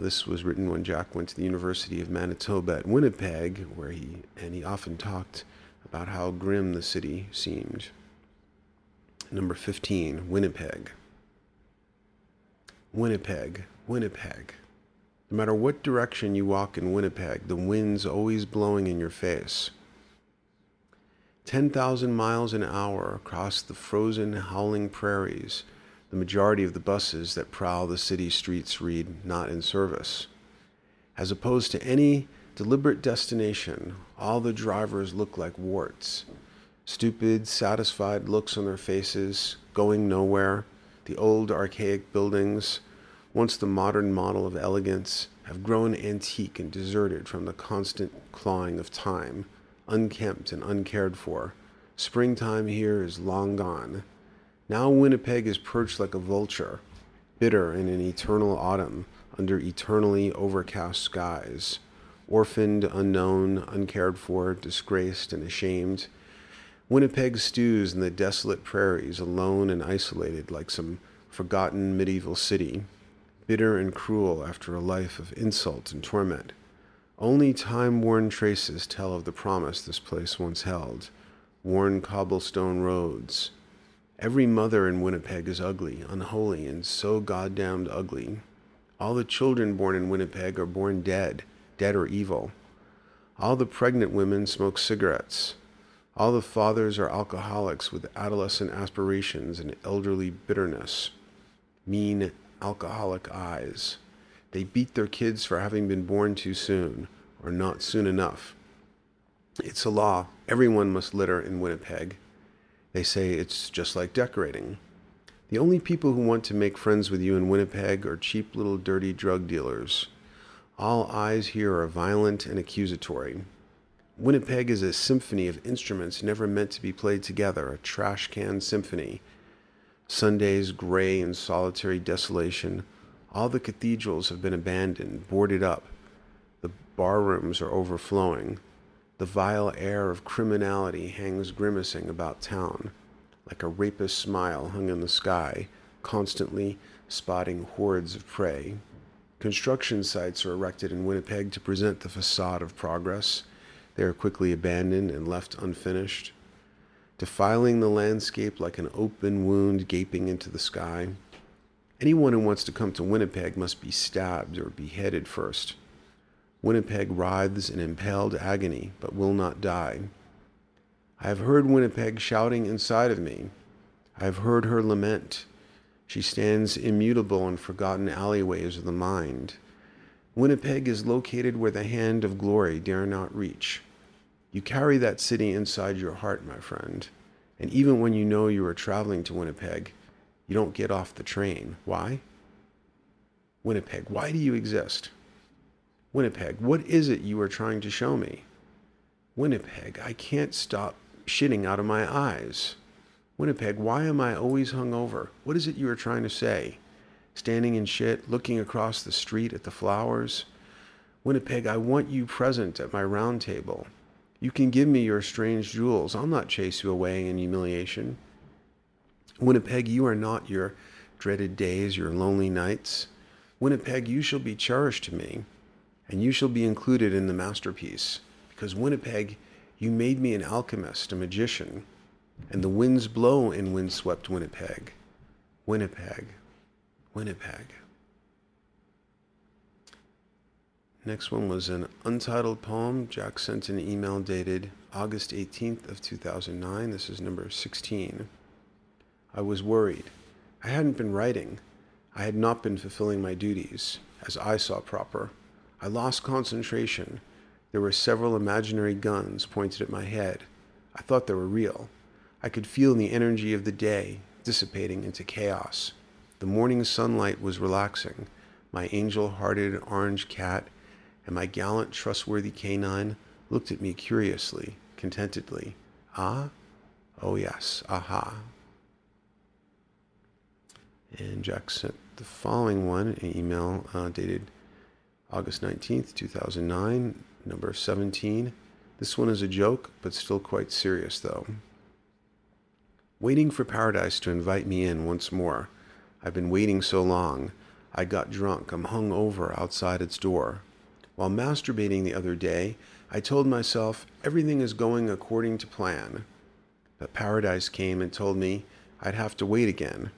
This was written when Jack went to the University of Manitoba at Winnipeg, where he often talked about how grim the city seemed. Number 15, Winnipeg. Winnipeg, Winnipeg. No matter what direction you walk in Winnipeg, the wind's always blowing in your face. 10,000 miles an hour across the frozen, howling prairies. The majority of the buses that prowl the city streets read, "Not in service." As opposed to any deliberate destination, all the drivers look like warts. Stupid, satisfied looks on their faces, going nowhere. The old, archaic buildings, once the modern model of elegance, have grown antique and deserted from the constant clawing of time, unkempt and uncared for. Springtime here is long gone. Now Winnipeg is perched like a vulture, bitter in an eternal autumn, under eternally overcast skies. Orphaned, unknown, uncared for, disgraced, and ashamed, Winnipeg stews in the desolate prairies, alone and isolated like some forgotten medieval city, bitter and cruel after a life of insult and torment. Only time-worn traces tell of the promise this place once held, worn cobblestone roads. Every mother in Winnipeg is ugly, unholy, and so goddamned ugly. All the children born in Winnipeg are born dead, dead or evil. All the pregnant women smoke cigarettes. All the fathers are alcoholics with adolescent aspirations and elderly bitterness. Mean, alcoholic eyes. They beat their kids for having been born too soon, or not soon enough. It's a law. Everyone must litter in Winnipeg. They say it's just like decorating. The only people who want to make friends with you in Winnipeg are cheap little dirty drug dealers. All eyes here are violent and accusatory. Winnipeg is a symphony of instruments never meant to be played together, a trash can symphony. Sunday's gray and solitary desolation. All the cathedrals have been abandoned, boarded up. The barrooms are overflowing. The vile air of criminality hangs grimacing about town, like a rapist smile hung in the sky, constantly spotting hordes of prey. Construction sites are erected in Winnipeg to present the facade of progress. They are quickly abandoned and left unfinished, defiling the landscape like an open wound gaping into the sky. Anyone who wants to come to Winnipeg must be stabbed or beheaded first. Winnipeg writhes in impaled agony, but will not die. I have heard Winnipeg shouting inside of me. I have heard her lament. She stands immutable in forgotten alleyways of the mind. Winnipeg is located where the hand of glory dare not reach. You carry that city inside your heart, my friend. And even when you know you are traveling to Winnipeg, you don't get off the train. Why? Winnipeg, why do you exist? Winnipeg, what is it you are trying to show me? Winnipeg, I can't stop shitting out of my eyes. Winnipeg, why am I always hungover? What is it you are trying to say? Standing in shit, looking across the street at the flowers. Winnipeg, I want you present at my round table. You can give me your strange jewels. I'll not chase you away in humiliation. Winnipeg, you are not your dreaded days, your lonely nights. Winnipeg, you shall be cherished to me. And you shall be included in the masterpiece, because Winnipeg, you made me an alchemist, a magician, and the winds blow in windswept Winnipeg, Winnipeg, Winnipeg. Next one was an untitled poem. Jack sent an email dated August 18th of 2009. This is number 16. I was worried. I hadn't been writing. I had not been fulfilling my duties, as I saw proper. I lost concentration. There were several imaginary guns pointed at my head. I thought they were real. I could feel the energy of the day dissipating into chaos. The morning sunlight was relaxing. My angel-hearted orange cat and my gallant, trustworthy canine looked at me curiously, contentedly. Ah? Oh yes, aha. And Jack sent the following one, an email dated August 19th, 2009, number 17. This one is a joke, but still quite serious, though. Waiting for paradise to invite me in once more. I've been waiting so long. I got drunk. I'm hung over outside its door. While masturbating the other day, I told myself everything is going according to plan. But paradise came and told me I'd have to wait again.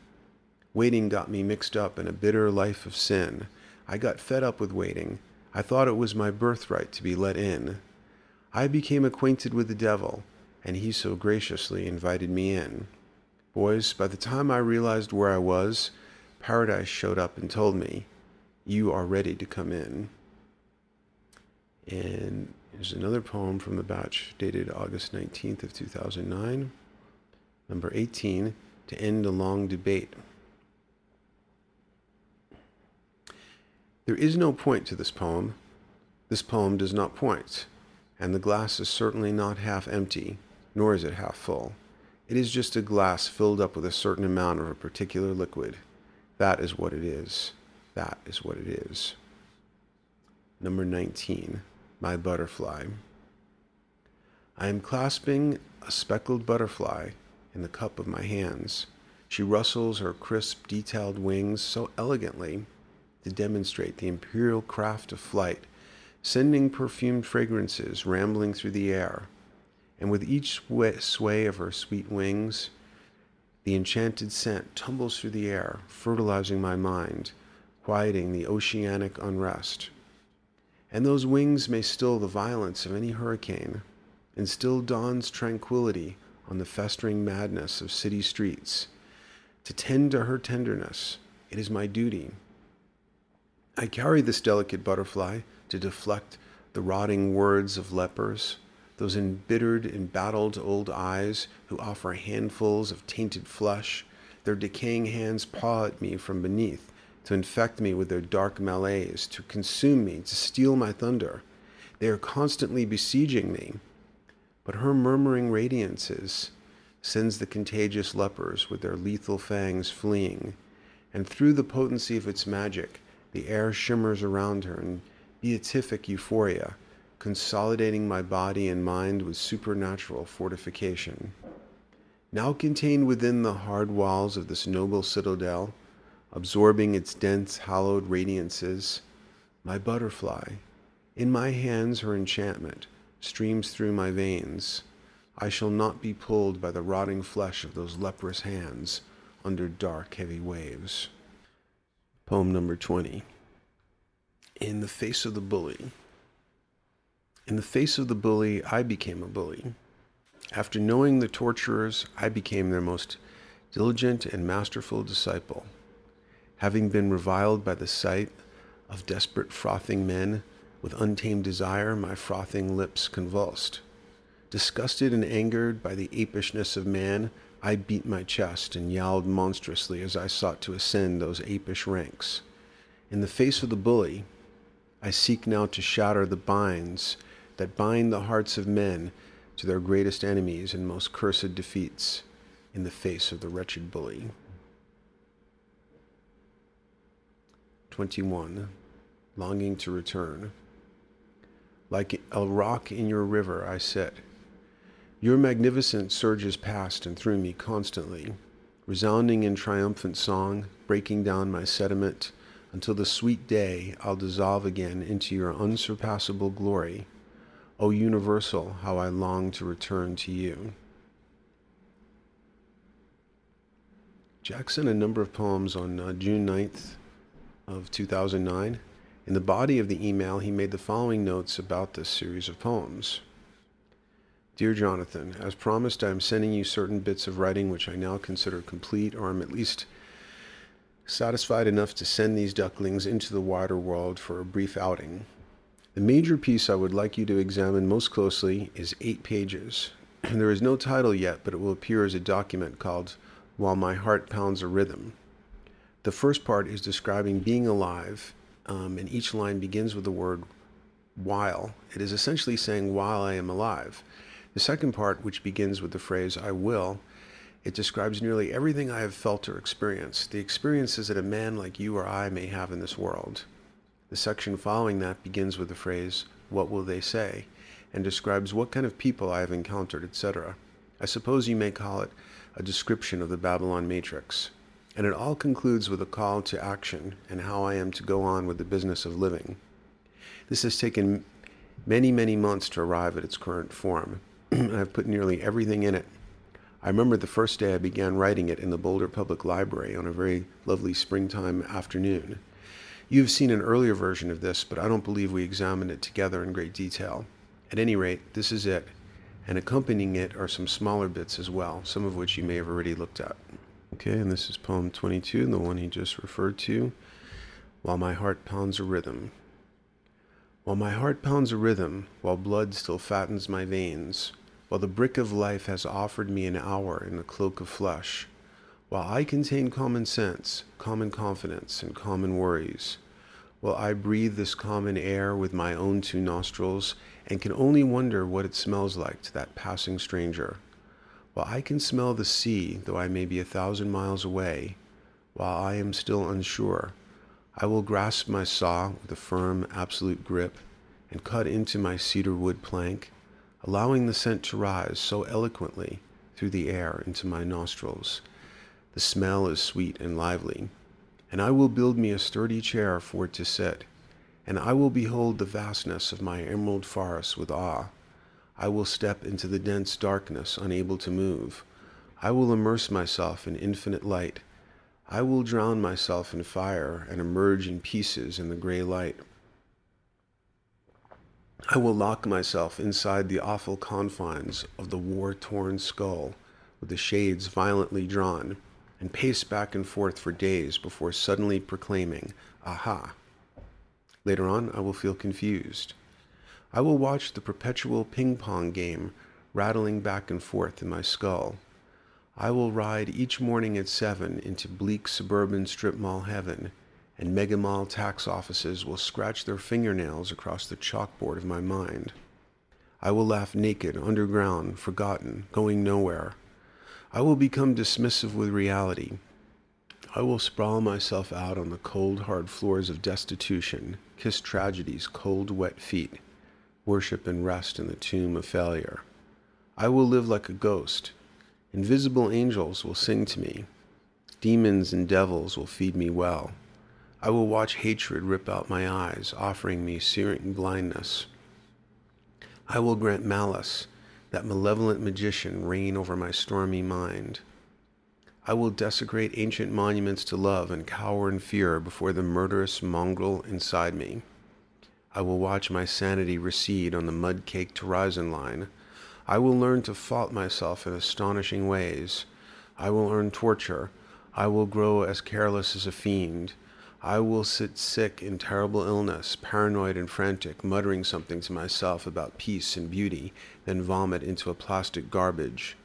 Waiting got me mixed up in a bitter life of sin. I got fed up with waiting. I thought it was my birthright to be let in. I became acquainted with the devil, and he so graciously invited me in. Boys, by the time I realized where I was, paradise showed up and told me, you are ready to come in. And there's another poem from the batch dated August 19th of 2009, number 18, to end a long debate. There is no point to this poem. This poem does not point, and the glass is certainly not half empty, nor is it half full. It is just a glass filled up with a certain amount of a particular liquid. That is what it is. That is what it is. Number 19, my butterfly. I am clasping a speckled butterfly in the cup of my hands. She rustles her crisp, detailed wings so elegantly to demonstrate the imperial craft of flight, sending perfumed fragrances rambling through the air. And with each sway of her sweet wings, the enchanted scent tumbles through the air, fertilizing my mind, quieting the oceanic unrest. And those wings may still the violence of any hurricane, and still dawns tranquility on the festering madness of city streets. To tend to her tenderness, it is my duty. I carry this delicate butterfly to deflect the rotting words of lepers, those embittered, embattled old eyes who offer handfuls of tainted flesh. Their decaying hands paw at me from beneath, to infect me with their dark malaise, to consume me, to steal my thunder. They are constantly besieging me. But her murmuring radiances sends the contagious lepers with their lethal fangs fleeing, and through the potency of its magic, the air shimmers around her in beatific euphoria, consolidating my body and mind with supernatural fortification. Now contained within the hard walls of this noble citadel, absorbing its dense, hallowed radiances, my butterfly, in my hands her enchantment, streams through my veins. I shall not be pulled by the rotting flesh of those leprous hands under dark, heavy waves. Poem number 20. In the face of the bully. In the face of the bully, I became a bully. After knowing the torturers, I became their most diligent and masterful disciple. Having been reviled by the sight of desperate frothing men, with untamed desire, my frothing lips convulsed. Disgusted and angered by the apishness of man, I beat my chest and yowled monstrously as I sought to ascend those apish ranks. In the face of the bully, I seek now to shatter the binds that bind the hearts of men to their greatest enemies and most cursed defeats, in the face of the wretched bully. 21. Longing to return. Like a rock in your river, I sit. Your magnificent surges past and through me constantly, resounding in triumphant song, breaking down my sediment, until the sweet day I'll dissolve again into your unsurpassable glory. O universal, how I long to return to you. Jack sent a number of poems on June 9th of 2009. In the body of the email, he made the following notes about this series of poems. Dear Jonathan, as promised, I am sending you certain bits of writing which I now consider complete, or am at least satisfied enough to send these ducklings into the wider world for a brief outing. The major piece I would like you to examine most closely is 8 pages. There is no title yet, but it will appear as a document called While My Heart Pounds a Rhythm. The first part is describing being alive, and each line begins with the word while. It is essentially saying while I am alive. The second part, which begins with the phrase I will, it describes nearly everything I have felt or experienced, the experiences that a man like you or I may have in this world. The section following that begins with the phrase, what will they say, and describes what kind of people I have encountered, etc. I suppose you may call it a description of the Babylon Matrix. And it all concludes with a call to action and how I am to go on with the business of living. This has taken many, many months to arrive at its current form. I have put nearly everything in it. I remember the first day I began writing it in the Boulder Public Library on a very lovely springtime afternoon. You've seen an earlier version of this, but I don't believe we examined it together in great detail. At any rate, this is it, and accompanying it are some smaller bits as well, some of which you may have already looked at. Okay, and this is poem 22, the one he just referred to, While My Heart Pounds a Rhythm. While my heart pounds a rhythm, while blood still fattens my veins, while the brick of life has offered me an hour in the cloak of flesh, while I contain common sense, common confidence, and common worries, while I breathe this common air with my own 2 nostrils and can only wonder what it smells like to that passing stranger, while I can smell the sea, though I may be 1,000 miles away, while I am still unsure, I will grasp my saw with a firm, absolute grip and cut into my cedar wood plank, allowing the scent to rise so eloquently through the air into my nostrils. The smell is sweet and lively, and I will build me a sturdy chair for it to sit, and I will behold the vastness of my emerald forest with awe. I will step into the dense darkness, unable to move. I will immerse myself in infinite light. I will drown myself in fire and emerge in pieces in the gray light. I will lock myself inside the awful confines of the war-torn skull, with the shades violently drawn, and pace back and forth for days before suddenly proclaiming, aha. Later on, I will feel confused. I will watch the perpetual ping-pong game rattling back and forth in my skull. I will ride each morning at 7 into bleak suburban strip mall heaven, and mega-mall tax offices will scratch their fingernails across the chalkboard of my mind. I will laugh naked, underground, forgotten, going nowhere. I will become dismissive with reality. I will sprawl myself out on the cold, hard floors of destitution, kiss tragedy's cold, wet feet, worship and rest in the tomb of failure. I will live like a ghost. Invisible angels will sing to me. Demons and devils will feed me well. I will watch hatred rip out my eyes, offering me searing blindness. I will grant malice, that malevolent magician, reign over my stormy mind. I will desecrate ancient monuments to love and cower in fear before the murderous mongrel inside me. I will watch my sanity recede on the mud-caked horizon line. I will learn to fault myself in astonishing ways. I will earn torture. I will grow as careless as a fiend. I will sit sick in terrible illness, paranoid and frantic, muttering something to myself about peace and beauty, then vomit into a plastic garbage.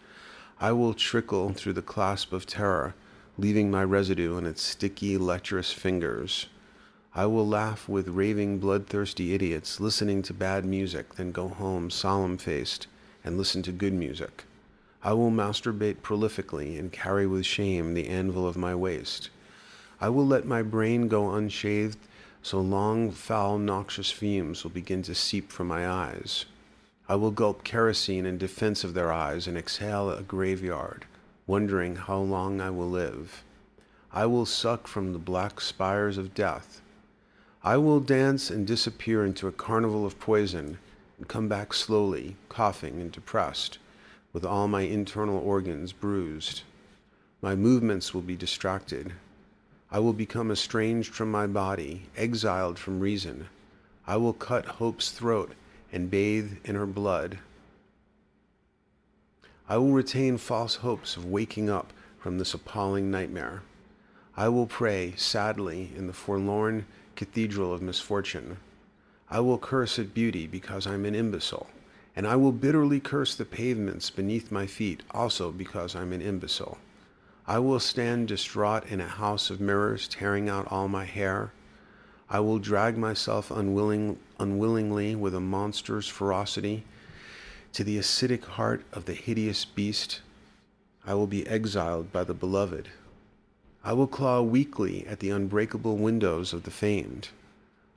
I will trickle through the clasp of terror, leaving my residue on its sticky, lecherous fingers. I will laugh with raving, bloodthirsty idiots, listening to bad music, then go home solemn-faced and listen to good music. I will masturbate prolifically and carry with shame the anvil of my waist. I will let my brain go unshaved, so long, foul, noxious fumes will begin to seep from my eyes. I will gulp kerosene in defense of their eyes and exhale a graveyard, wondering how long I will live. I will suck from the black spires of death. I will dance and disappear into a carnival of poison and come back slowly, coughing and depressed, with all my internal organs bruised. My movements will be distracted. I will become estranged from my body, exiled from reason. I will cut hope's throat and bathe in her blood. I will retain false hopes of waking up from this appalling nightmare. I will pray sadly in the forlorn cathedral of misfortune. I will curse at beauty because I'm an imbecile, and I will bitterly curse the pavements beneath my feet also because I'm an imbecile. I will stand distraught in a house of mirrors, tearing out all my hair. I will drag myself unwillingly with a monster's ferocity to the acidic heart of the hideous beast. I will be exiled by the beloved. I will claw weakly at the unbreakable windows of the famed.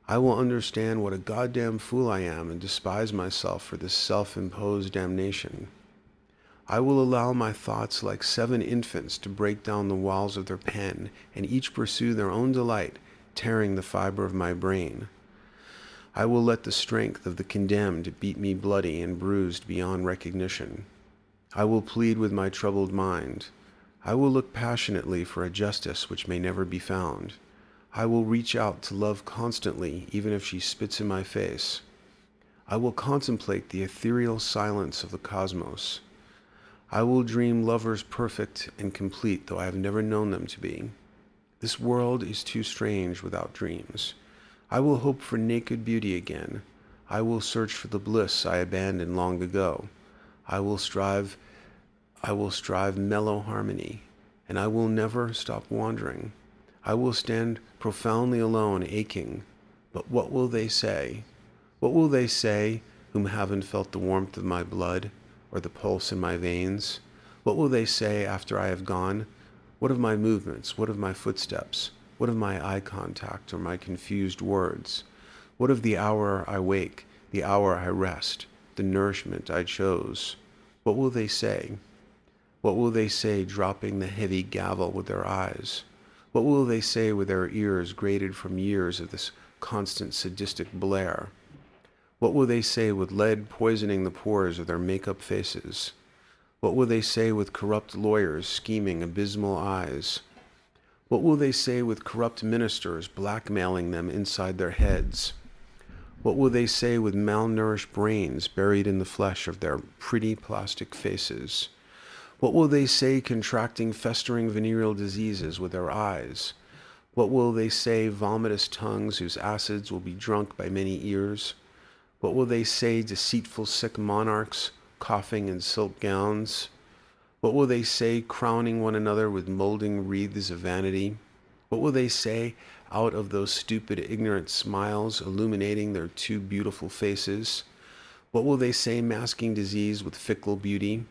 I will understand what a goddamn fool I am and despise myself for this self-imposed damnation. I will allow my thoughts like 7 infants to break down the walls of their pen and each pursue their own delight, tearing the fiber of my brain. I will let the strength of the condemned beat me bloody and bruised beyond recognition. I will plead with my troubled mind. I will look passionately for a justice which may never be found. I will reach out to love constantly, even if she spits in my face. I will contemplate the ethereal silence of the cosmos. I will dream lovers perfect and complete, though I have never known them to be. This world is too strange without dreams. I will hope for naked beauty again. I will search for the bliss I abandoned long ago. I will strive mellow harmony, and I will never stop wandering. I will stand profoundly alone, aching. But what will they say? What will they say whom haven't felt the warmth of my blood or the pulse in my veins? What will they say after I have gone? What of my movements? What of my footsteps? What of my eye contact or my confused words? What of the hour I wake, the hour I rest, the nourishment I chose? What will they say? What will they say, dropping the heavy gavel with their eyes? What will they say with their ears grated from years of this constant sadistic blare? What will they say with lead poisoning the pores of their makeup faces? What will they say with corrupt lawyers scheming abysmal eyes? What will they say with corrupt ministers blackmailing them inside their heads? What will they say with malnourished brains buried in the flesh of their pretty plastic faces? What will they say contracting festering venereal diseases with their eyes? What will they say, vomitous tongues whose acids will be drunk by many ears? What will they say, deceitful sick monarchs coughing in silk gowns? What will they say, crowning one another with molding wreaths of vanity? What will they say out of those stupid, ignorant smiles illuminating their too beautiful faces? What will they say, masking disease with fickle beauty?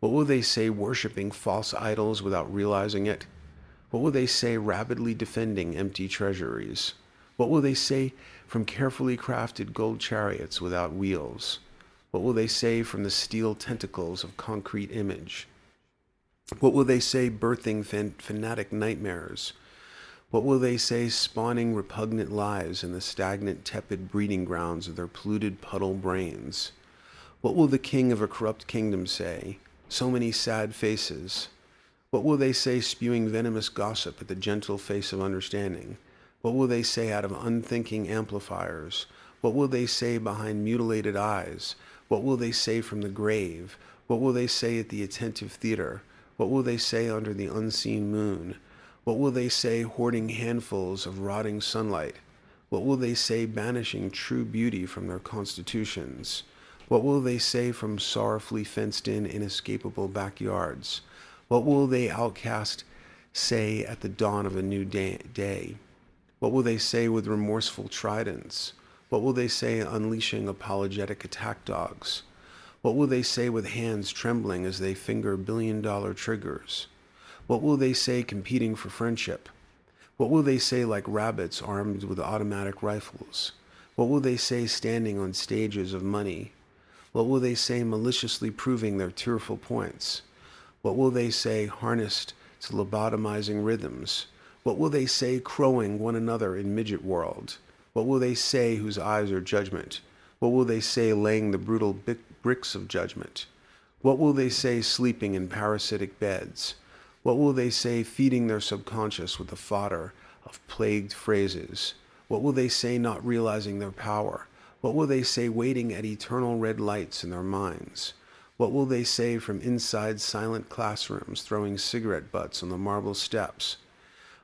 What will they say, worshipping false idols without realizing it? What will they say, rapidly defending empty treasuries? What will they say, from carefully crafted gold chariots without wheels? What will they say from the steel tentacles of concrete image? What will they say, birthing fanatic nightmares? What will they say, spawning repugnant lies in the stagnant, tepid breeding grounds of their polluted puddle brains? What will the king of a corrupt kingdom say? So many sad faces. What will they say, spewing venomous gossip at the gentle face of understanding? What will they say out of unthinking amplifiers? What will they say behind mutilated eyes? What will they say from the grave? What will they say at the attentive theater? What will they say under the unseen moon? What will they say, hoarding handfuls of rotting sunlight? What will they say, banishing true beauty from their constitutions? What will they say from sorrowfully fenced-in, inescapable backyards? What will they, outcast, say at the dawn of a new day? What will they say with remorseful tridents? What will they say, unleashing apologetic attack dogs? What will they say with hands trembling as they finger billion-dollar triggers? What will they say, competing for friendship? What will they say, like rabbits armed with automatic rifles? What will they say, standing on stages of money? What will they say, maliciously proving their tearful points? What will they say, harnessed to lobotomizing rhythms? What will they say, crowing one another in midget world? What will they say, whose eyes are judgment? What will they say, laying the brutal bricks of judgment? What will they say, sleeping in parasitic beds? What will they say, feeding their subconscious with the fodder of plagued phrases? What will they say, not realizing their power? What will they say, waiting at eternal red lights in their minds? What will they say from inside silent classrooms, throwing cigarette butts on the marble steps?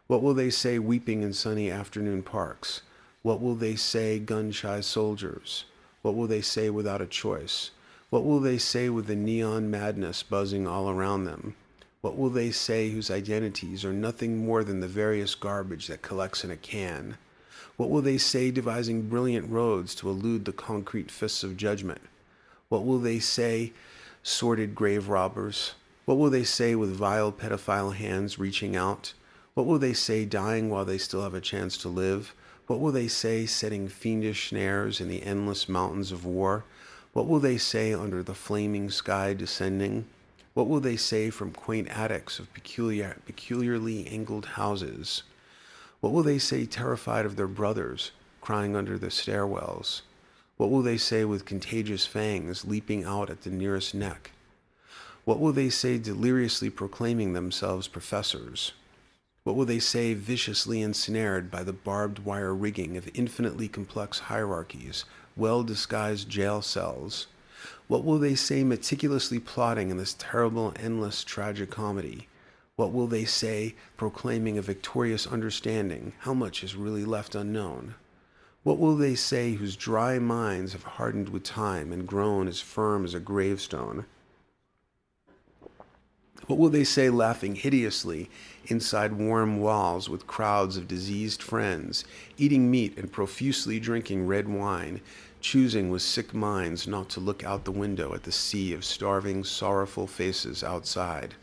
What will they say weeping in sunny afternoon parks? What will they say, gun-shy soldiers? What will they say without a choice? What will they say with the neon madness buzzing all around them? What will they say whose identities are nothing more than the various garbage that collects in a can? What will they say devising brilliant roads to elude the concrete fists of judgment? What will they say, sordid grave robbers? What will they say with vile pedophile hands reaching out? What will they say dying while they still have a chance to live? What will they say setting fiendish snares in the endless mountains of war? What will they say under the flaming sky descending? What will they say from quaint attics of peculiarly angled houses? What will they say terrified of their brothers, crying under the stairwells? What will they say with contagious fangs leaping out at the nearest neck? What will they say deliriously proclaiming themselves professors? What will they say viciously ensnared by the barbed wire rigging of infinitely complex hierarchies, well-disguised jail cells? What will they say meticulously plotting in this terrible, endless tragicomedy? What will they say proclaiming a victorious understanding, how much is really left unknown? What will they say whose dry minds have hardened with time and grown as firm as a gravestone? What will they say laughing hideously inside warm walls with crowds of diseased friends, eating meat and profusely drinking red wine, choosing with sick minds not to look out the window at the sea of starving, sorrowful faces outside?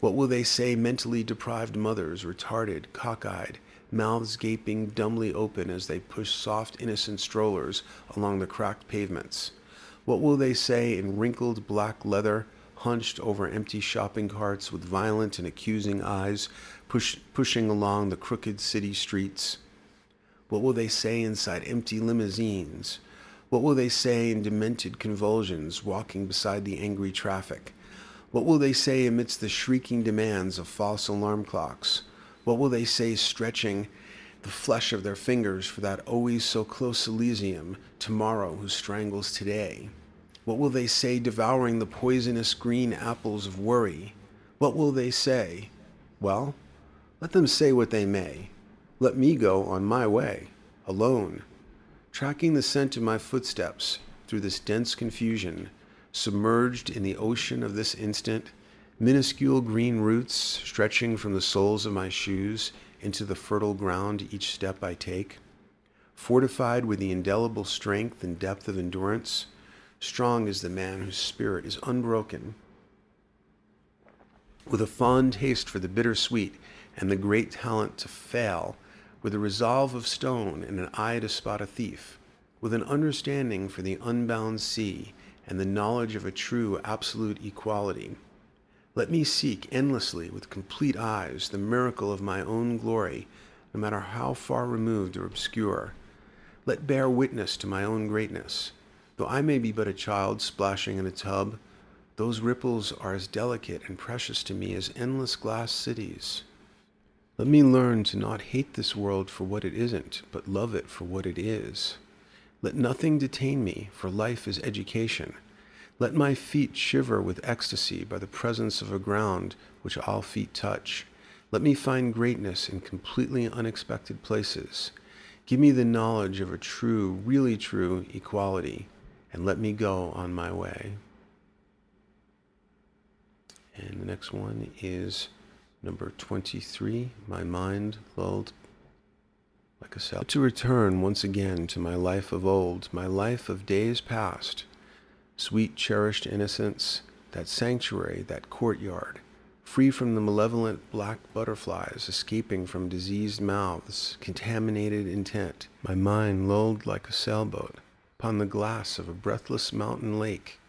What will they say mentally deprived mothers, retarded, cockeyed, mouths gaping dumbly open as they push soft, innocent strollers along the cracked pavements? What will they say in wrinkled black leather, hunched over empty shopping carts with violent and accusing eyes, pushing along the crooked city streets? What will they say inside empty limousines? What will they say in demented convulsions, walking beside the angry traffic? What will they say amidst the shrieking demands of false alarm clocks? What will they say stretching the flesh of their fingers for that always so close Elysium, tomorrow who strangles today? What will they say devouring the poisonous green apples of worry? What will they say? Well, let them say what they may. Let me go on my way, alone, tracking the scent of my footsteps through this dense confusion, submerged in the ocean of this instant, minuscule green roots stretching from the soles of my shoes into the fertile ground each step I take, fortified with the indelible strength and depth of endurance. Strong is the man whose spirit is unbroken, with a fond taste for the bittersweet and the great talent to fail, with a resolve of stone and an eye to spot a thief, with an understanding for the unbound sea and the knowledge of a true absolute equality. Let me seek endlessly with complete eyes the miracle of my own glory, no matter how far removed or obscure. Let bear witness to my own greatness. Though I may be but a child splashing in a tub, those ripples are as delicate and precious to me as endless glass cities. Let me learn to not hate this world for what it isn't, but love it for what it is. Let nothing detain me, for life is education. Let my feet shiver with ecstasy by the presence of a ground which all feet touch. Let me find greatness in completely unexpected places. Give me the knowledge of a true, really true equality, and let me go on my way. And the next one is number 23, My Mind Lulled Like a Cell. To return once again to my life of old, my life of days past, sweet cherished innocence, that sanctuary, that courtyard, free from the malevolent black butterflies escaping from diseased mouths, contaminated intent, my mind lulled like a sailboat upon the glass of a breathless mountain lake.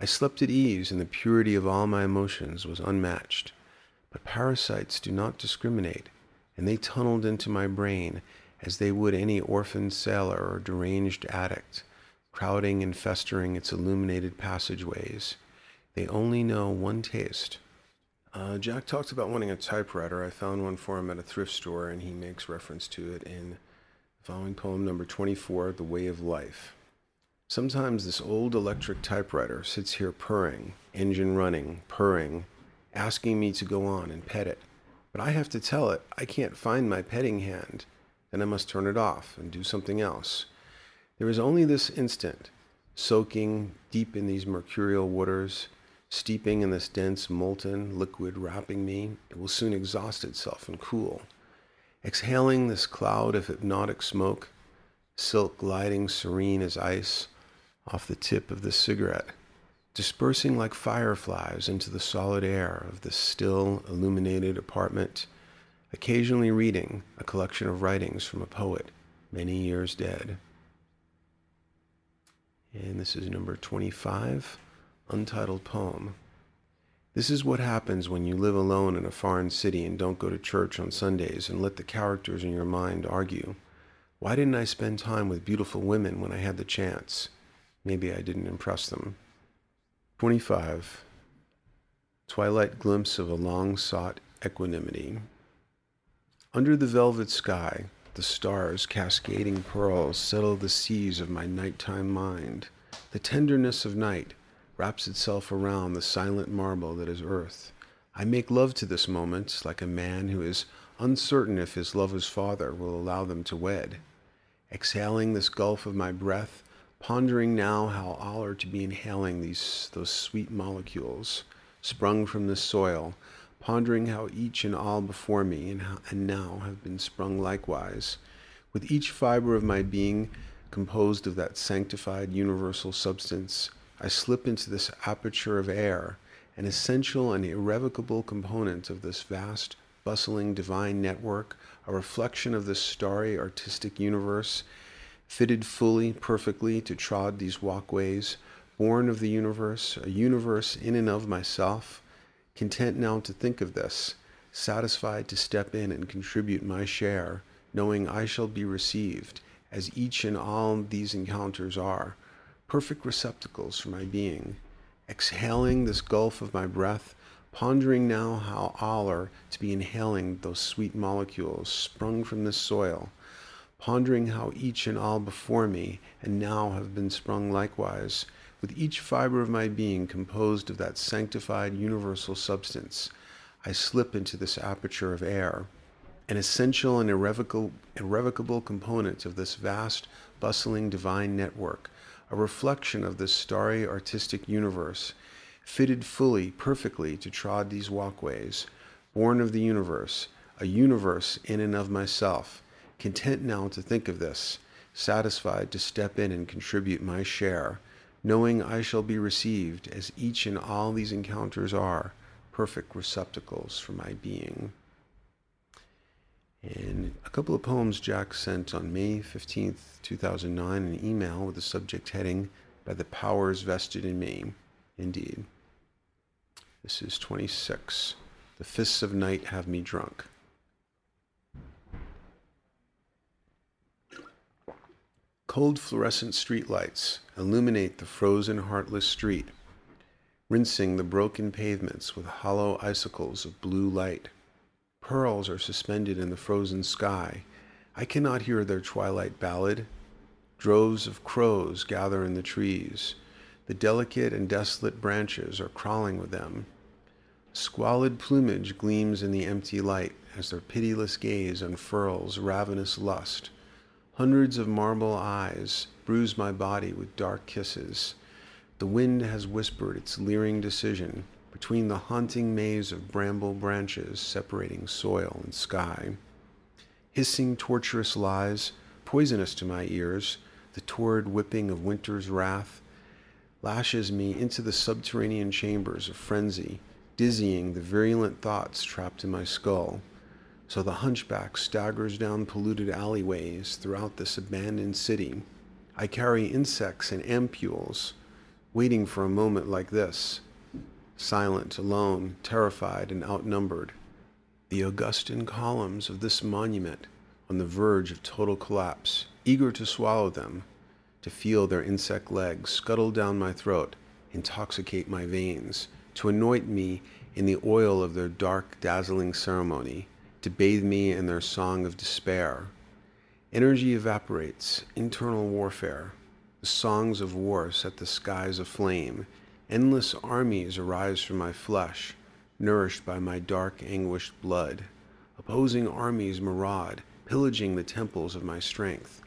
I slept at ease, and the purity of all my emotions was unmatched. But parasites do not discriminate, and they tunneled into my brain as they would any orphaned sailor or deranged addict, crowding and festering its illuminated passageways. They only know one taste. Jack talked about wanting a typewriter. I found one for him at a thrift store, and he makes reference to it in the following poem, number 24, The Way of Life. Sometimes this old electric typewriter sits here purring, engine running, purring, asking me to go on and pet it, but I have to tell it I can't find my petting hand, and I must turn it off and do something else. There is only this instant, soaking deep in these mercurial waters, steeping in this dense molten liquid wrapping me. It will soon exhaust itself and cool. Exhaling this cloud of hypnotic smoke, silk gliding serene as ice off the tip of the cigarette, dispersing like fireflies into the solid air of this still, illuminated apartment, occasionally reading a collection of writings from a poet many years dead. And this is number 25, untitled poem. This is what happens when you live alone in a foreign city and don't go to church on Sundays and let the characters in your mind argue. Why didn't I spend time with beautiful women when I had the chance? Maybe I didn't impress them. 25. Twilight glimpse of a long-sought equanimity. Under the velvet sky, the stars, cascading pearls, settle the seas of my nighttime mind. The tenderness of night wraps itself around the silent marble that is earth. I make love to this moment like a man who is uncertain if his lover's father will allow them to wed. Exhaling this gulf of my breath, pondering now how all are to be inhaling those sweet molecules sprung from the soil, pondering how each and all before me and now have been sprung likewise, with each fiber of my being composed of that sanctified universal substance. I slip into this aperture of air, an essential and irrevocable component of this vast, bustling divine network, a reflection of this starry artistic universe, fitted fully, perfectly to trod these walkways, born of the universe, a universe in and of myself. Content now to think of this, satisfied to step in and contribute my share, knowing I shall be received, as each and all these encounters are, perfect receptacles for my being. Exhaling this gulf of my breath, pondering now how all are to be inhaling those sweet molecules sprung from this soil, pondering how each and all before me and now have been sprung likewise, with each fiber of my being composed of that sanctified universal substance. I slip into this aperture of air, an essential and irrevocable component of this vast, bustling divine network, a reflection of this starry artistic universe, fitted fully, perfectly to trod these walkways, born of the universe, a universe in and of myself, content now to think of this, satisfied to step in and contribute my share, knowing I shall be received, as each and all these encounters are, perfect receptacles for my being. And a couple of poems Jack sent on May 15th, 2009, an email with the subject heading, "By the powers vested in me, indeed." This is 26. The fists of night have me drunk. Cold fluorescent streetlights illuminate the frozen, heartless street, rinsing the broken pavements with hollow icicles of blue light. Pearls are suspended in the frozen sky. I cannot hear their twilight ballad. Droves of crows gather in the trees. The delicate and desolate branches are crawling with them. Squalid plumage gleams in the empty light as their pitiless gaze unfurls ravenous lust. Hundreds of marble eyes bruise my body with dark kisses. The wind has whispered its leering decision between the haunting maze of bramble branches separating soil and sky. Hissing torturous lies, poisonous to my ears, the torrid whipping of winter's wrath lashes me into the subterranean chambers of frenzy, dizzying the virulent thoughts trapped in my skull. So the hunchback staggers down polluted alleyways throughout this abandoned city. I carry insects and ampules, waiting for a moment like this, silent, alone, terrified, and outnumbered. The Augustan columns of this monument on the verge of total collapse, eager to swallow them, to feel their insect legs scuttle down my throat, intoxicate my veins, to anoint me in the oil of their dark, dazzling ceremony, to bathe me in their song of despair. Energy evaporates, internal warfare. The songs of war set the skies aflame. Endless armies arise from my flesh, nourished by my dark, anguished blood. Opposing armies maraud, pillaging the temples of my strength.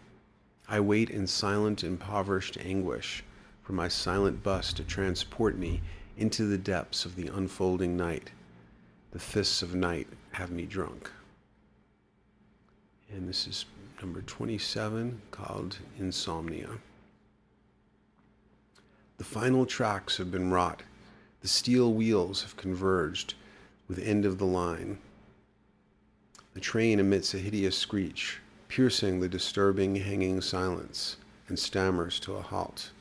I wait in silent, impoverished anguish for my silent bust to transport me into the depths of the unfolding night. The fists of night have me drunk. And this is number 27, called Insomnia. The final tracks have been wrought. The steel wheels have converged with the end of the line. The train emits a hideous screech, piercing the disturbing hanging silence, and stammers to a halt.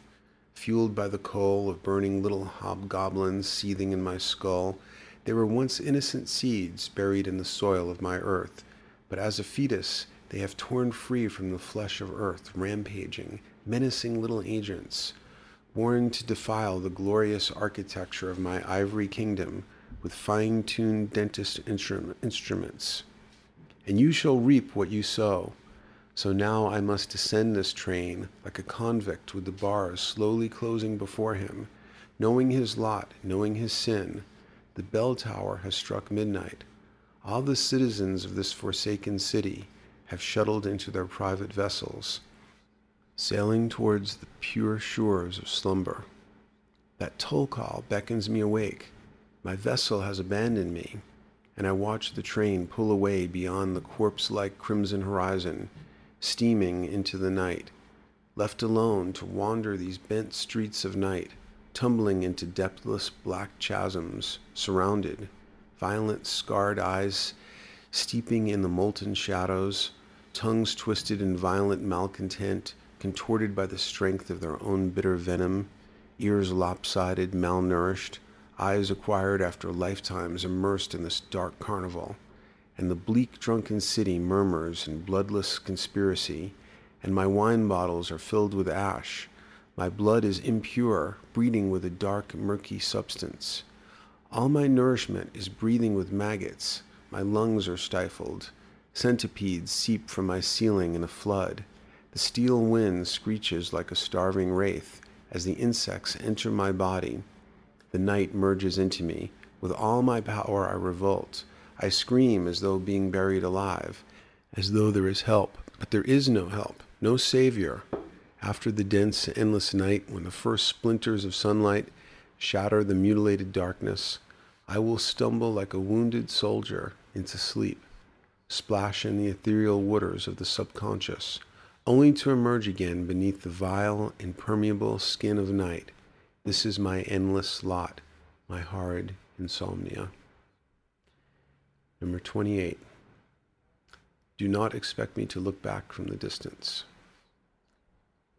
Fueled by the coal of burning little hobgoblins seething in my skull, they were once innocent seeds buried in the soil of my earth, but as a fetus they have torn free from the flesh of earth, rampaging, menacing little agents, born to defile the glorious architecture of my ivory kingdom with fine-tuned dentist instruments. And you shall reap what you sow. So now I must descend this train like a convict with the bars slowly closing before him, knowing his lot, knowing his sin. The bell tower has struck midnight. All the citizens of this forsaken city have shuttled into their private vessels, sailing towards the pure shores of slumber. That toll call beckons me awake. My vessel has abandoned me, and I watch the train pull away beyond the corpse-like crimson horizon, steaming into the night, left alone to wander these bent streets of night, tumbling into depthless black chasms, surrounded, violent scarred eyes steeping in the molten shadows, tongues twisted in violent malcontent, contorted by the strength of their own bitter venom, ears lopsided, malnourished, eyes acquired after lifetimes immersed in this dark carnival. And the bleak drunken city murmurs in bloodless conspiracy, and my wine bottles are filled with ash. My blood is impure, breeding with a dark, murky substance. All my nourishment is breathing with maggots. My lungs are stifled. Centipedes seep from my ceiling in a flood. The steel wind screeches like a starving wraith as the insects enter my body. The night merges into me. With all my power I revolt. I scream as though being buried alive, as though there is help, but there is no help, no savior. After the dense, endless night, when the first splinters of sunlight shatter the mutilated darkness, I will stumble like a wounded soldier into sleep, splash in the ethereal waters of the subconscious, only to emerge again beneath the vile, impermeable skin of night. This is my endless lot, my hard insomnia. Number 28. Do not expect me to look back from the distance.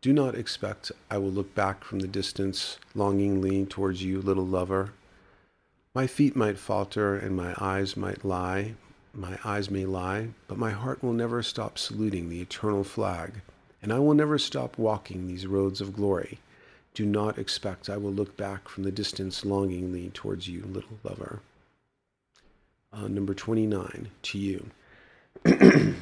Do not expect I will look back from the distance, longingly towards you, little lover. My feet might falter and my eyes may lie, but my heart will never stop saluting the eternal flag, and I will never stop walking these roads of glory. Do not expect I will look back from the distance, longingly towards you, little lover. Number 29, to you. And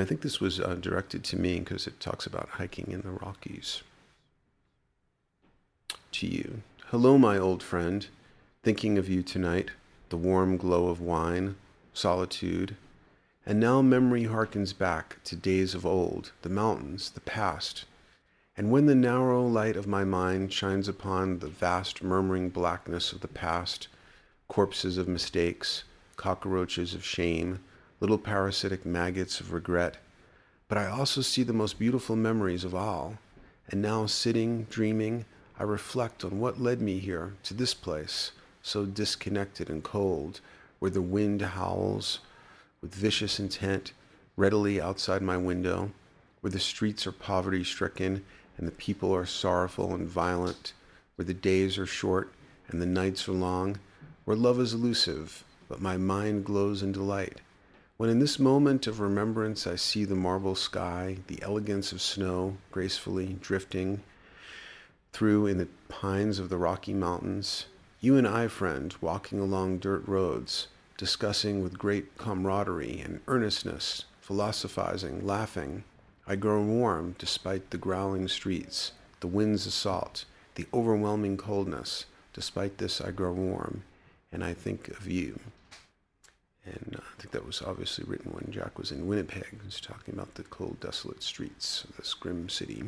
I think this was directed to me because it talks about hiking in the Rockies. To you. Hello, my old friend. Thinking of you tonight, the warm glow of wine, solitude. And now memory harkens back to days of old, the mountains, the past. And when the narrow light of my mind shines upon the vast murmuring blackness of the past, corpses of mistakes, cockroaches of shame, little parasitic maggots of regret. But I also see the most beautiful memories of all. And now sitting, dreaming, I reflect on what led me here, to this place, so disconnected and cold, where the wind howls with vicious intent, readily outside my window, where the streets are poverty-stricken and the people are sorrowful and violent, where the days are short and the nights are long, where love is elusive, but my mind glows in delight. When in this moment of remembrance I see the marble sky, the elegance of snow gracefully drifting through in the pines of the Rocky Mountains, you and I, friend, walking along dirt roads, discussing with great camaraderie and earnestness, philosophizing, laughing, I grow warm despite the growling streets, the wind's assault, the overwhelming coldness. Despite this, I grow warm. And I think of you. And I think that was obviously written when Jack was in Winnipeg. He was talking about the cold, desolate streets of this grim city.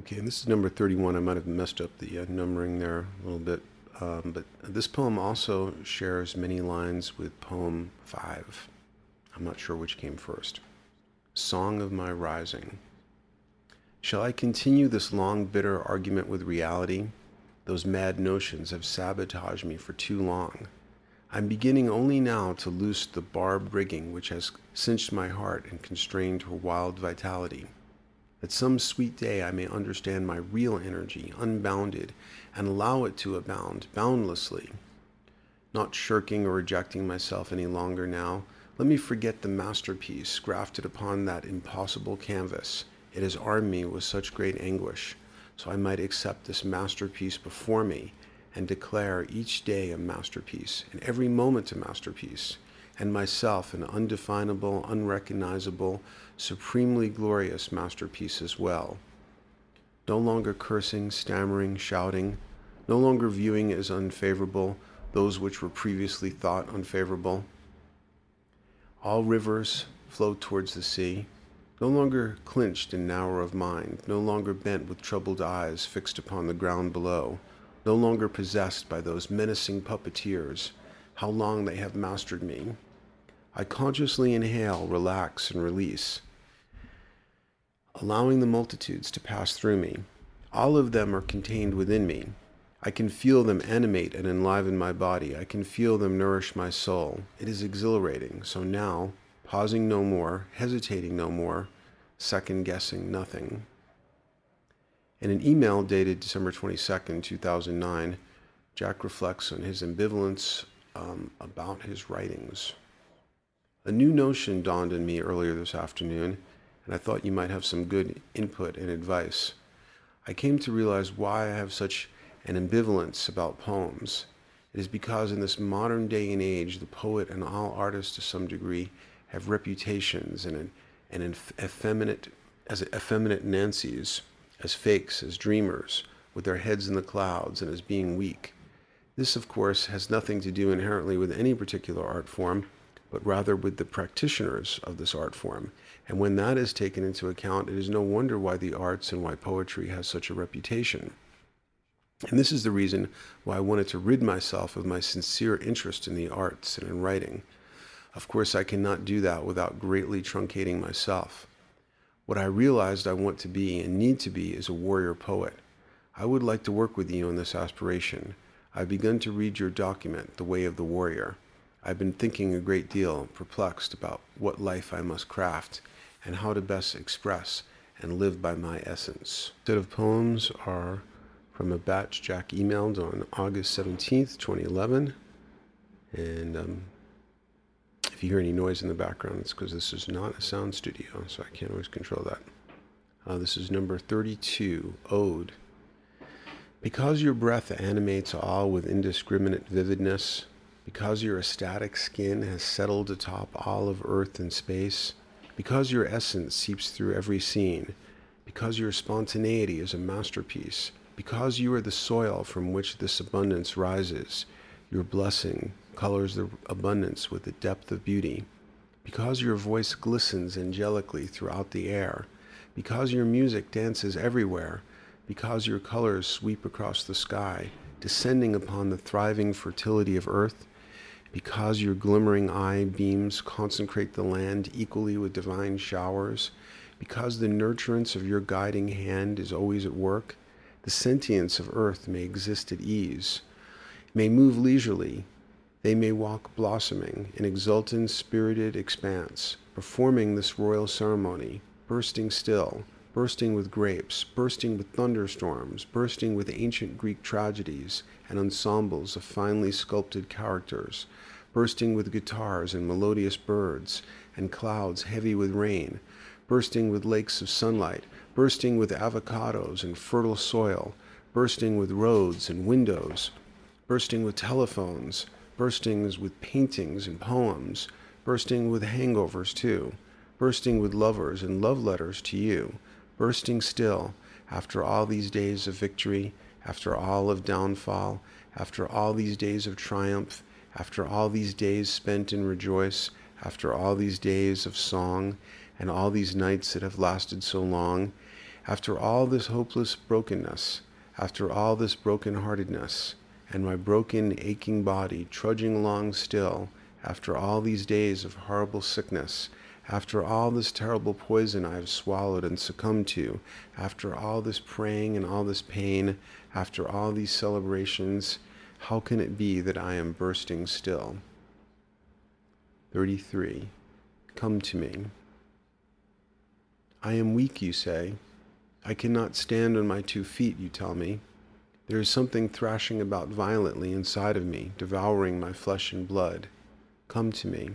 Okay, and this is number 31. I might have messed up the numbering there a little bit. But this poem also shares many lines with poem 5. I'm not sure which came first. Song of my rising. Shall I continue this long, bitter argument with reality? Those mad notions have sabotaged me for too long. I'm beginning only now to loose the barbed rigging which has cinched my heart and constrained her wild vitality. That some sweet day I may understand my real energy, unbounded, and allow it to abound boundlessly. Not shirking or rejecting myself any longer now, let me forget the masterpiece grafted upon that impossible canvas. It has armed me with such great anguish, so I might accept this masterpiece before me and declare each day a masterpiece, and every moment a masterpiece, and myself an undefinable, unrecognizable, supremely glorious masterpiece as well. No longer cursing, stammering, shouting, no longer viewing as unfavorable those which were previously thought unfavorable. All rivers flow towards the sea, no longer clinched in narrow of mind, no longer bent with troubled eyes fixed upon the ground below, no longer possessed by those menacing puppeteers. How long they have mastered me. I consciously inhale, relax, and release, allowing the multitudes to pass through me. All of them are contained within me. I can feel them animate and enliven my body. I can feel them nourish my soul. It is exhilarating. So now, pausing no more, hesitating no more, second-guessing nothing. In an email dated December 22nd, 2009, Jack reflects on his ambivalence about his writings. A new notion dawned in me earlier this afternoon, and I thought you might have some good input and advice. I came to realize why I have such an ambivalence about poems. It is because in this modern day and age, the poet and all artists to some degree have reputations as effeminate Nancies, as fakes, as dreamers, with their heads in the clouds and as being weak. This, of course, has nothing to do inherently with any particular art form, but rather with the practitioners of this art form. And when that is taken into account, it is no wonder why the arts and why poetry has such a reputation. And this is the reason why I wanted to rid myself of my sincere interest in the arts and in writing. Of course, I cannot do that without greatly truncating myself. What I realized I want to be and need to be is a warrior poet. I would like to work with you on this aspiration. I've begun to read your document, The Way of the Warrior. I've been thinking a great deal, perplexed about what life I must craft and how to best express and live by my essence. A set of poems are from a batch Jack emailed on August 17th, 2011. And if you hear any noise in the background, it's because this is not a sound studio, so I can't always control that. This is number 32, Ode. Because your breath animates all with indiscriminate vividness, because your ecstatic skin has settled atop all of earth and space, because your essence seeps through every scene, because your spontaneity is a masterpiece, because you are the soil from which this abundance rises, your blessing colors the abundance with the depth of beauty, because your voice glistens angelically throughout the air, because your music dances everywhere, because your colors sweep across the sky, descending upon the thriving fertility of earth, because your glimmering eye beams consecrate the land equally with divine showers, because the nurturance of your guiding hand is always at work, the sentience of earth may exist at ease, may move leisurely, they may walk blossoming in exultant, spirited expanse, performing this royal ceremony, bursting still, bursting with grapes, bursting with thunderstorms, bursting with ancient Greek tragedies and ensembles of finely sculpted characters, bursting with guitars and melodious birds, and clouds heavy with rain, bursting with lakes of sunlight, bursting with avocados and fertile soil, bursting with roads and windows, bursting with telephones, burstings with paintings and poems, bursting with hangovers too, bursting with lovers and love letters to you, bursting still, after all these days of victory, after all of downfall, after all these days of triumph, after all these days spent in rejoice, after all these days of song, and all these nights that have lasted so long, after all this hopeless brokenness, after all this broken-heartedness, and my broken, aching body trudging along still, after all these days of horrible sickness, after all this terrible poison I have swallowed and succumbed to, after all this praying and all this pain, after all these celebrations, how can it be that I am bursting still? 33. Come to me. I am weak, you say. I cannot stand on my 2 feet, you tell me. There is something thrashing about violently inside of me, devouring my flesh and blood. Come to me.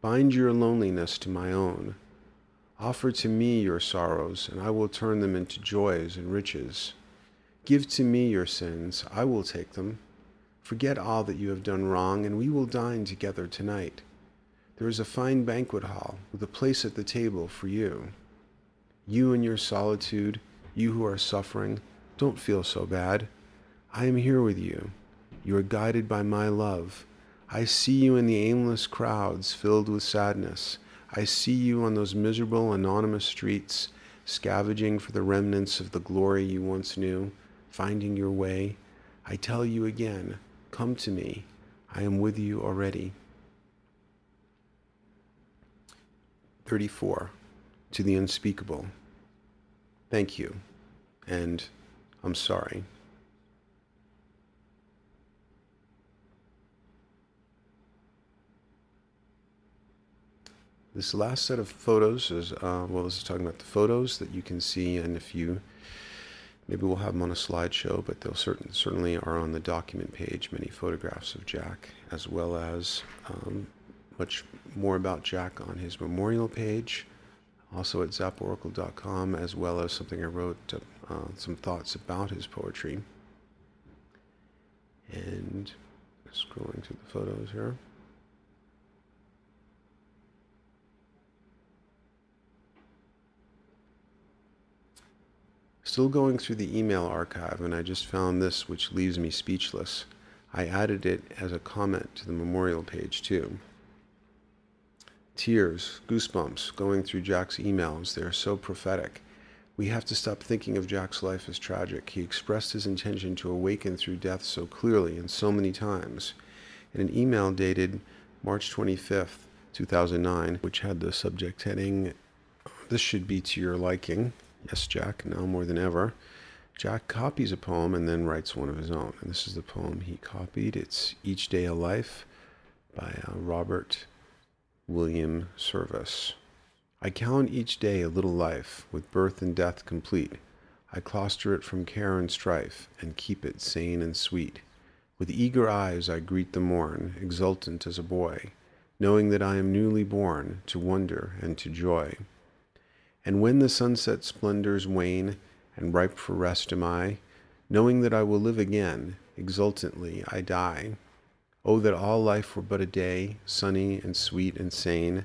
Bind your loneliness to my own. Offer to me your sorrows, and I will turn them into joys and riches. Give to me your sins, I will take them. Forget all that you have done wrong, and we will dine together tonight. There is a fine banquet hall, with a place at the table for you. You in your solitude, you who are suffering, don't feel so bad. I am here with you. You are guided by my love. I see you in the aimless crowds filled with sadness. I see you on those miserable, anonymous streets, scavenging for the remnants of the glory you once knew, finding your way. I tell you again, come to me. I am with you already. 34. To the unspeakable. Thank you, and I'm sorry. This is talking about the photos that you can see, and if you, maybe we'll have them on a slideshow, but they'll certainly are on the document page, many photographs of Jack, as well as much more about Jack on his memorial page, also at zaporacle.com, as well as something I wrote, some thoughts about his poetry. And scrolling through the photos here. Still going through the email archive, and I just found this, which leaves me speechless. I added it as a comment to the memorial page too. Tears, goosebumps, going through Jack's emails. They are so prophetic. We have to stop thinking of Jack's life as tragic. He expressed his intention to awaken through death so clearly and so many times. In an email dated March 25th, 2009, which had the subject heading, "This should be to your liking. Yes, Jack, now more than ever," Jack copies a poem and then writes one of his own. And this is the poem he copied. It's Each Day a Life by Robert William Service. I count each day a little life, with birth and death complete. I cloister it from care and strife, and keep it sane and sweet. With eager eyes I greet the morn, exultant as a boy, knowing that I am newly born to wonder and to joy. And when the sunset splendors wane, and ripe for rest am I, knowing that I will live again, exultantly I die. Oh, that all life were but a day, sunny and sweet and sane,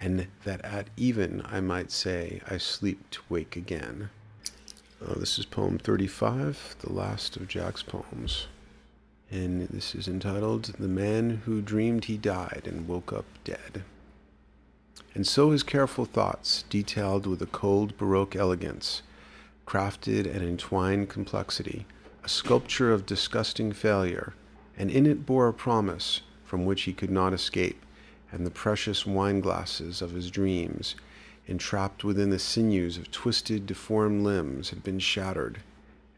and that at even I might say, I sleep to wake again. This is poem 35, the last of Jack's poems. And this is entitled, The Man Who Dreamed He Died and Woke Up Dead. And so his careful thoughts, detailed with a cold Baroque elegance, crafted an entwined complexity, a sculpture of disgusting failure, and in it bore a promise from which he could not escape, and the precious wine-glasses of his dreams, entrapped within the sinews of twisted, deformed limbs, had been shattered.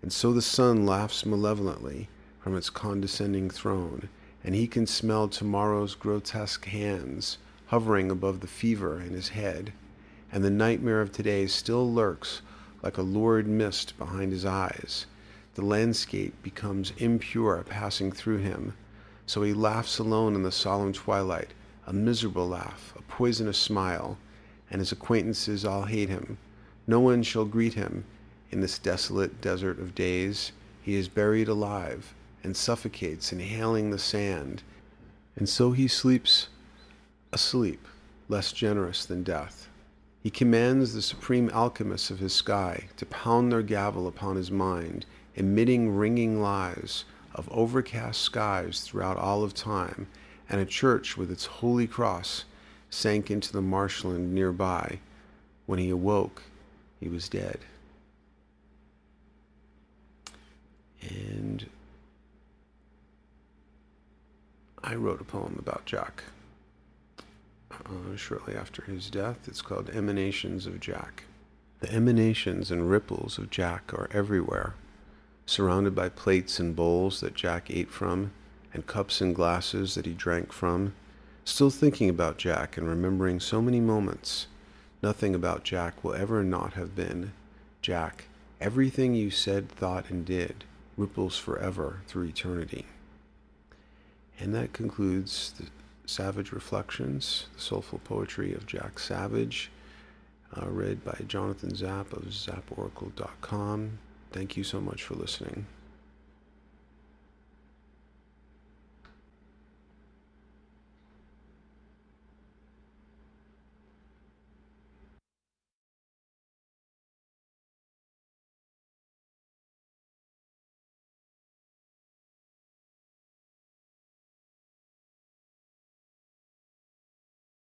And so the sun laughs malevolently from its condescending throne, and he can smell tomorrow's grotesque hands, hovering above the fever in his head, and the nightmare of today still lurks like a lurid mist behind his eyes. The landscape becomes impure passing through him, so he laughs alone in the solemn twilight, a miserable laugh, a poisonous smile, and his acquaintances all hate him. No one shall greet him in this desolate desert of days. He is buried alive and suffocates, inhaling the sand, and so he sleeps a sleep less generous than death. He commands the supreme alchemists of his sky to pound their gavel upon his mind, emitting ringing lies, of overcast skies throughout all of time, and a church with its holy cross sank into the marshland nearby. When he awoke, he was dead. And I wrote a poem about Jack shortly after his death. It's called Emanations of Jack. The emanations and ripples of Jack are everywhere, surrounded by plates and bowls that Jack ate from, and cups and glasses that he drank from. Still thinking about Jack and remembering so many moments. Nothing about Jack will ever not have been. Jack, everything you said, thought, and did ripples forever through eternity. And that concludes the Savage Reflections, the soulful poetry of Jack Savage, read by Jonathan Zap of zaporacle.com. Thank you so much for listening.